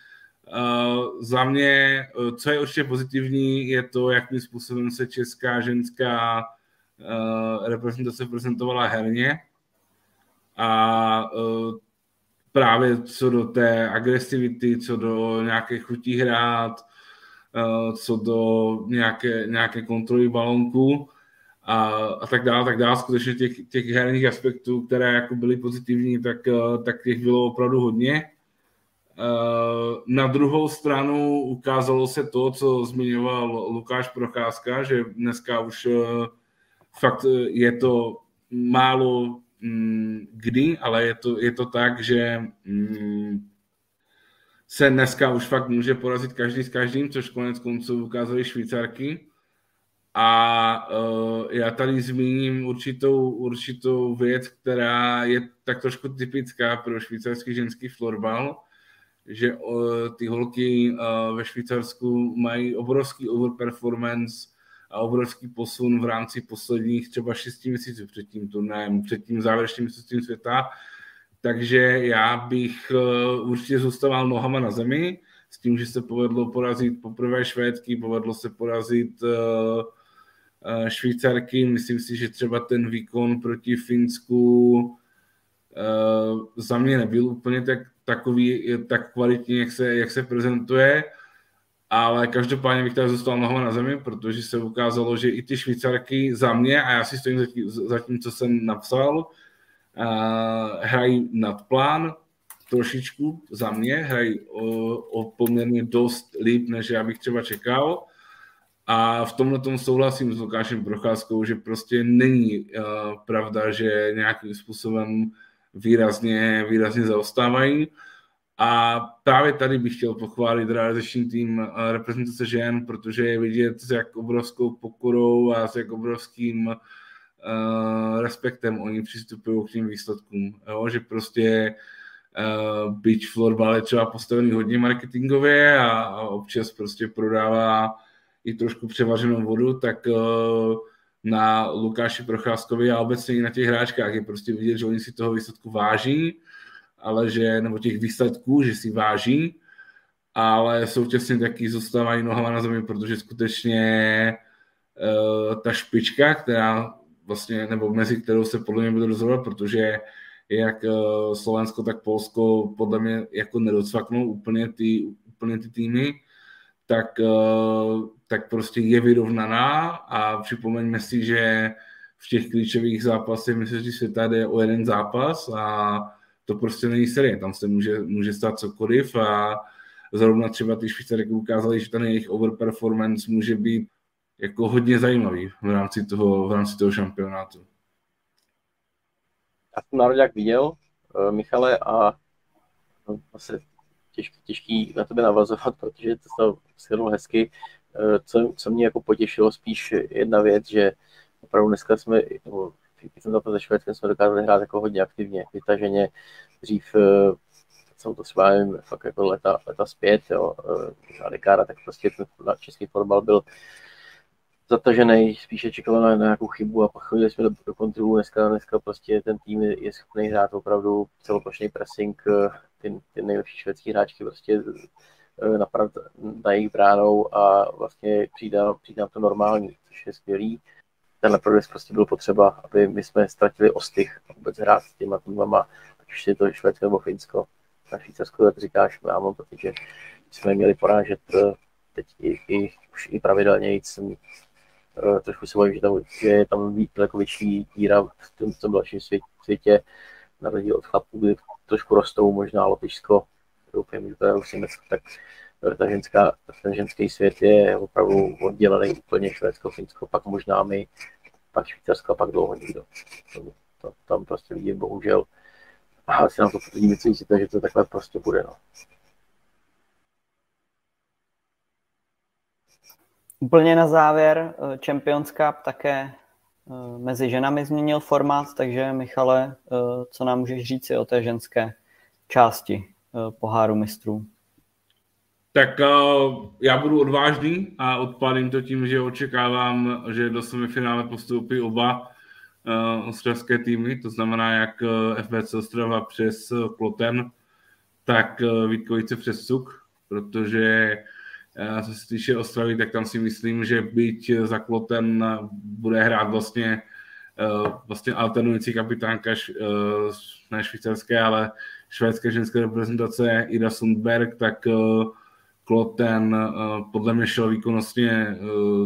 Za mě, co je určitě pozitivní, je to, jakým způsobem se česká ženská reprezentace prezentovala herně. A právě co do té agresivity, co do nějaké chutí hrát, co do nějaké kontroly balonku a tak dále. Skutečně těch herních aspektů, které jako byly pozitivní, tak těch bylo opravdu hodně. Na druhou stranu ukázalo se to, co zmiňoval Lukáš Procházka, že dneska už fakt je to málo kdy, ale je to tak, že se dneska už fakt může porazit každý s každým, což konec konců ukázaly Švýcarky. A já tady zmíním určitou věc, která je tak trošku typická pro švýcarský ženský florbal, že ty holky ve Švýcarsku mají obrovský overperformance a obrovský posun v rámci posledních třeba 6 měsíců před tím turnajem, před tím závěrečným mistrovstvím světa. Takže já bych určitě zůstával nohama na zemi s tím, že se povedlo porazit poprvé Švédky, povedlo se porazit Švýcarky. Myslím si, že třeba ten výkon proti Finsku za mě nebyl úplně tak kvalitní, jak se prezentuje. Ale každopádně bych tady zůstal nohou na zemi, protože se ukázalo, že i ty Švýcarky za mě, a já si stojím za tím, co jsem napsal, hrají nad plán trošičku za mě, hrají o poměrně dost líp, než já bych třeba čekal. A v tomhle tomu souhlasím s Lukášem Procházkou, že prostě není pravda, že nějakým způsobem výrazně zaostávají. A právě tady bych chtěl pochválit realizační tým reprezentace žen, protože je vidět, s jak obrovskou pokorou a s jak obrovským respektem oni přistupují k těm výsledkům. Jo? Že prostě byť florbal je třeba postavený hodně marketingově a občas prostě prodává i trošku převařenou vodu, tak na Lukáši Procházkovi a obecně i na těch hráčkách je prostě vidět, že oni si toho výsledku váží, nebo těch výsledků, že si váží, ale současně taky zůstávají nohama na zemi, protože skutečně ta špička, která vlastně, nebo mezi kterou se podle mě bude rozhodovat, protože jak Slovensko, tak Polsko podle mě jako nedocvaknou úplně ty týmy, tak prostě je vyrovnaná a připomeňme si, že v těch klíčových zápasech myslím, že se tady jde o jeden zápas a to prostě není série, tam se může stát cokoliv a zrovna třeba ty Švýcarky ukázali, že ten jejich overperformance může být jako hodně zajímavý v rámci toho šampionátu. Já jsem národák viděl, Michale, a asi těžký na tebe navazovat, protože to shrnul hezky. Co mě jako potěšilo spíš jedna věc, že opravdu dneska když jsem zapal ze Švédskem, jsme dokázali hrát jako hodně aktivně, vytaženě. Dřív jsem to svávím fakt jako leta zpět, jo, a dekáda, tak prostě ten český fotbal byl zatažený, spíše čekal na nějakou chybu a pak chodili jsme do kontru. Dneska prostě ten tým je schopný hrát opravdu celoplošný pressing, ty nejlepší švédský hráčky prostě napravdu na jejich bránou a vlastně přijde nám to normální, což je skvělý. Tenhle progres prostě byl potřeba, aby my jsme ztratili ostych vůbec hrát s těma týmama, ať už je to Švédsko nebo Finsko. Na Švýcarsku, jak říkáš, mám, protože jsme měli porážet teď už i pravidelně jít. Trošku se bojím, že je tam jako větší díra v tom dalším světě, na rozdíl od chlapů, kdy trošku rostou možná Lotyšsko, doufám, že to je už něco, tak ten ženský svět je opravdu oddělený úplně Švédsko, Finsko, pak možná my, pak Švýcarsko, pak dlouho nikdo. To tam prostě vidím, bohužel. A asi nám to potvrdí myslíte, takže to takhle prostě bude. No. Úplně na závěr, Champions Cup také mezi ženami změnil formát, takže Michale, co nám můžeš říct o té ženské části poháru mistrů? Tak já budu odvážný a odpadím to tím, že očekávám, že do semifinále postoupí oba ostravské týmy, to znamená jak FBC Ostrava přes Kloten, tak Vítkovice přes Cuk, protože co se týče Ostravy, tak tam si myslím, že byť za Kloten bude hrát vlastně alternující kapitánka ne švýcarské, ale švédské ženské reprezentace Ida Sundberg, tak Kloten podle mě šel výkonnostně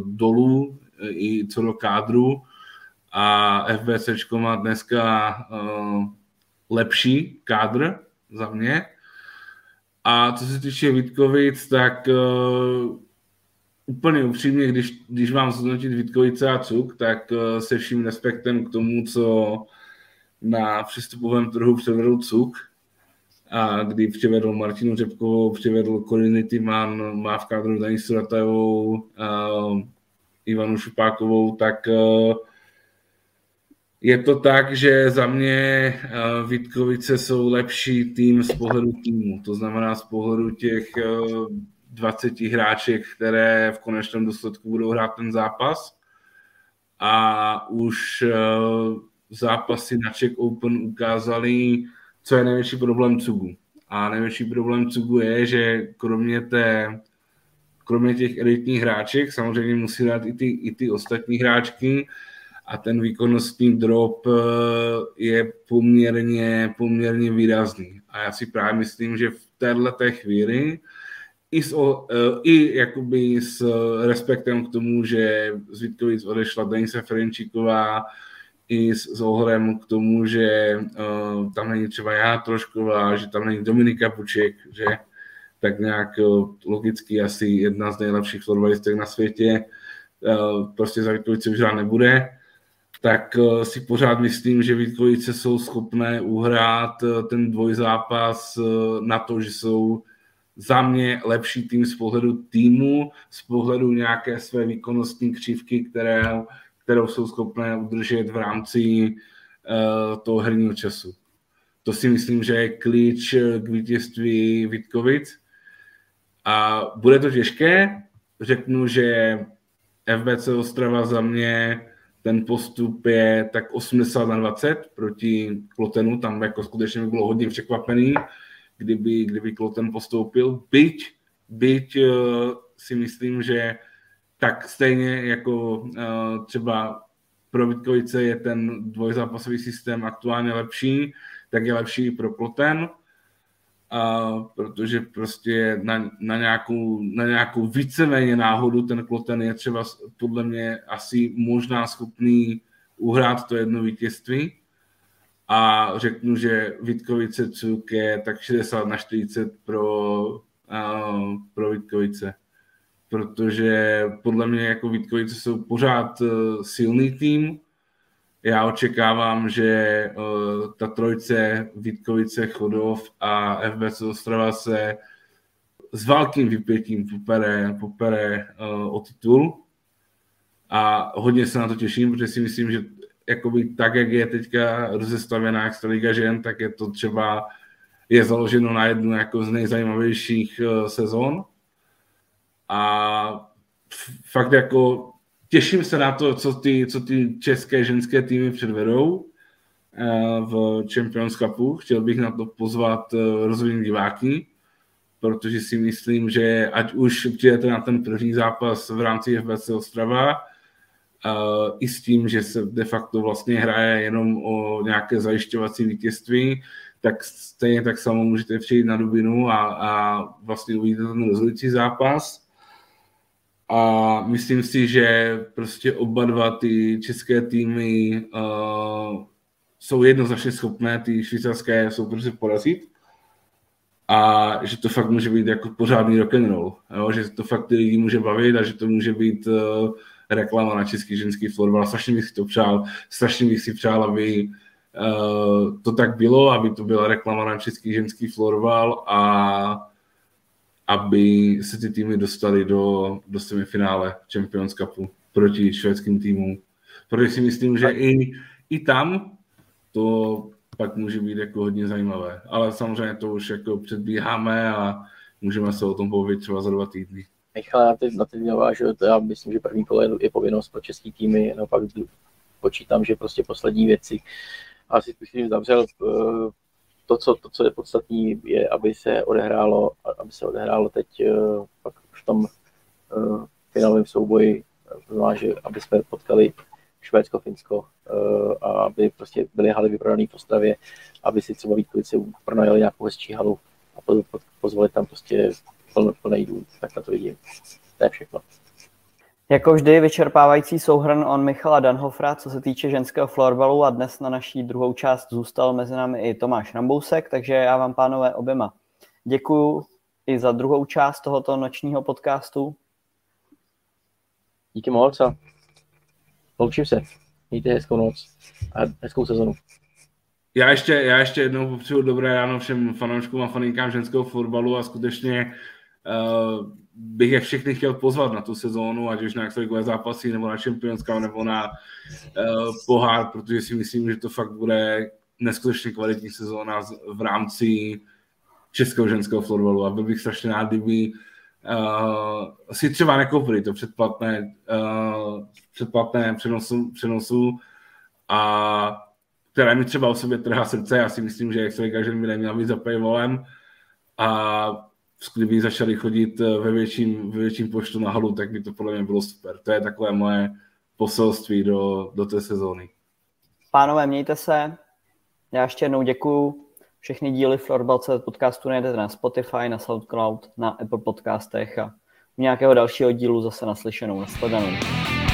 dolů i co do kádru a FBCčko má dneska lepší kádr za mě. A co se týče Vítkovic, tak úplně upřímně, když mám zhodnotit Vítkovice a Cuk, tak se vším respektem k tomu, co na přestupovém trhu převedl Cuk, a kdy přivedl Martinu Řepkovou, přivedl Koriny Tyman, má v kádru Daní Suratajovou, Ivanu Šupákovou, tak je to tak, že za mě Vítkovice jsou lepší tým z pohledu týmu. To znamená z pohledu těch 20 hráček, které v konečném důsledku budou hrát ten zápas. A už zápasy na Czech Open ukázaly, co je největší problém Cugu. A největší problém Cugu je, že kromě těch elitních hráček samozřejmě musí dát i ty ostatní hráčky, a ten výkonnostní drop je poměrně výrazný. A já si právě myslím, že v této chvíli i jakoby s respektem k tomu, že z Vítkovic odešla Denise Ferenčíková, i s ohledem k tomu, že tam není třeba Jana Trošková, že tam není Dominika Puček, že tak nějak logicky asi jedna z nejlepších florbalistek na světě prostě za Vítkovice už nebude, tak si pořád myslím, že Vítkovice jsou schopné uhrát ten dvojzápas na to, že jsou za mě lepší tým z pohledu týmu, z pohledu nějaké své výkonnostní křivky, kterou jsou schopné udržet v rámci toho herního času. To si myslím, že je klíč k vítězství Vítkovic. A bude to těžké. Řeknu, že FBC Ostrava za mě ten postup je tak 80-20 proti Klotenu, tam jako skutečně by bylo hodně překvapený, kdyby Kloten postoupil, byť si myslím, že tak stejně jako třeba pro Vítkovice je ten dvojzápasový systém aktuálně lepší, tak je lepší i pro Kloten, protože prostě na nějakou víceméně náhodu ten Kloten je třeba podle mě asi možná schopný uhrát to jedno vítězství. A řeknu, že Vítkovice Cuk je tak 60-40 pro Vítkovice. Protože podle mě jako Vítkovice jsou pořád silný tým. Já očekávám, že ta trojice Vítkovice, Chodov a FBC Ostrava se s velkým vypětím popere o titul. A hodně se na to těším, protože si myslím, že jakoby tak, jak je teďka rozestavená extraliga žen, tak je to třeba je založeno na jednu jako z nejzajímavějších sezon. A fakt jako těším se na to, co ty české ženské týmy předvedou v Champions Cupu. Chtěl bych na to pozvat rozhodně diváky, protože si myslím, že ať už přijete na ten první zápas v rámci FBC Ostrava, i s tím, že se de facto vlastně hraje jenom o nějaké zajišťovací vítězství, tak stejně tak samo můžete přijít na Dubinu a vlastně uvidíte ten rozhodující zápas. A myslím si, že prostě oba dva ty české týmy jsou jednoznačně schopné, ty švýcarské jsou prostě porazit. A že to fakt může být jako pořádný rock'n'roll. Že to fakt ty lidi může bavit a že to může být reklama na český ženský florbal. Strašně bych si to přál, aby to tak bylo, aby to byla reklama na český ženský florbal a aby se ty týmy dostaly do semifinále Champions Cupu proti švédským týmům. Protože si myslím, že i tam to pak může být jako hodně zajímavé. Ale samozřejmě to už jako předbíháme a můžeme se o tom povědět třeba za 2 týdny. Michal, já teď navážu, já myslím, že první kolo je povinnost pro český týmy, naopak počítám, že prostě poslední věci asi tuším zavřel. To, co je podstatní, je, aby se odehrálo teď pak v tom finálovém souboji, že aby jsme potkali Švédsko, Finsko a aby prostě byly haly vyprodané v Ostravě, aby si třeba Vítkovice pronajeli nějakou hezčí halu a pozvali tam prostě plný dům, tak na to vidím. To je všechno. Jako vždy je vyčerpávající souhrn od Michala Danhofra, co se týče ženského florbalu, a dnes na naší druhou část zůstal mezi námi i Tomáš Rambousek, takže já vám, pánové, oběma děkuju i za druhou část tohoto nočního podcastu. Díky moc a loučím se. Mějte hezkou noc a hezkou sezonu. Já ještě jednou popřeju dobré ráno všem fanouškům a faninkám ženského florbalu a skutečně bych je všechny chtěl pozvat na tu sezónu, ať už na extraligové zápasy, nebo na šampionském, nebo na pohár, protože si myslím, že to fakt bude neskutečně kvalitní sezóna v rámci českého ženského florbalu. A byl bych strašně rád, kdyby si třeba nekoupili to předplatné přenosu, a které mi třeba o sobě trhá srdce. Já si myslím, že extraliga žen by neměla být za paywallem a kdyby začali chodit ve větším počtu na halu, tak by to podle mě bylo super. To je takové moje poselství do té sezóny. Pánové, mějte se. Já ještě jednou děkuju. Všechny díly Florbal.cz podcastu najdete na Spotify, na SoundCloud, na Apple podcastech a u nějakého dalšího dílu zase naslyšenou. Nashledanou.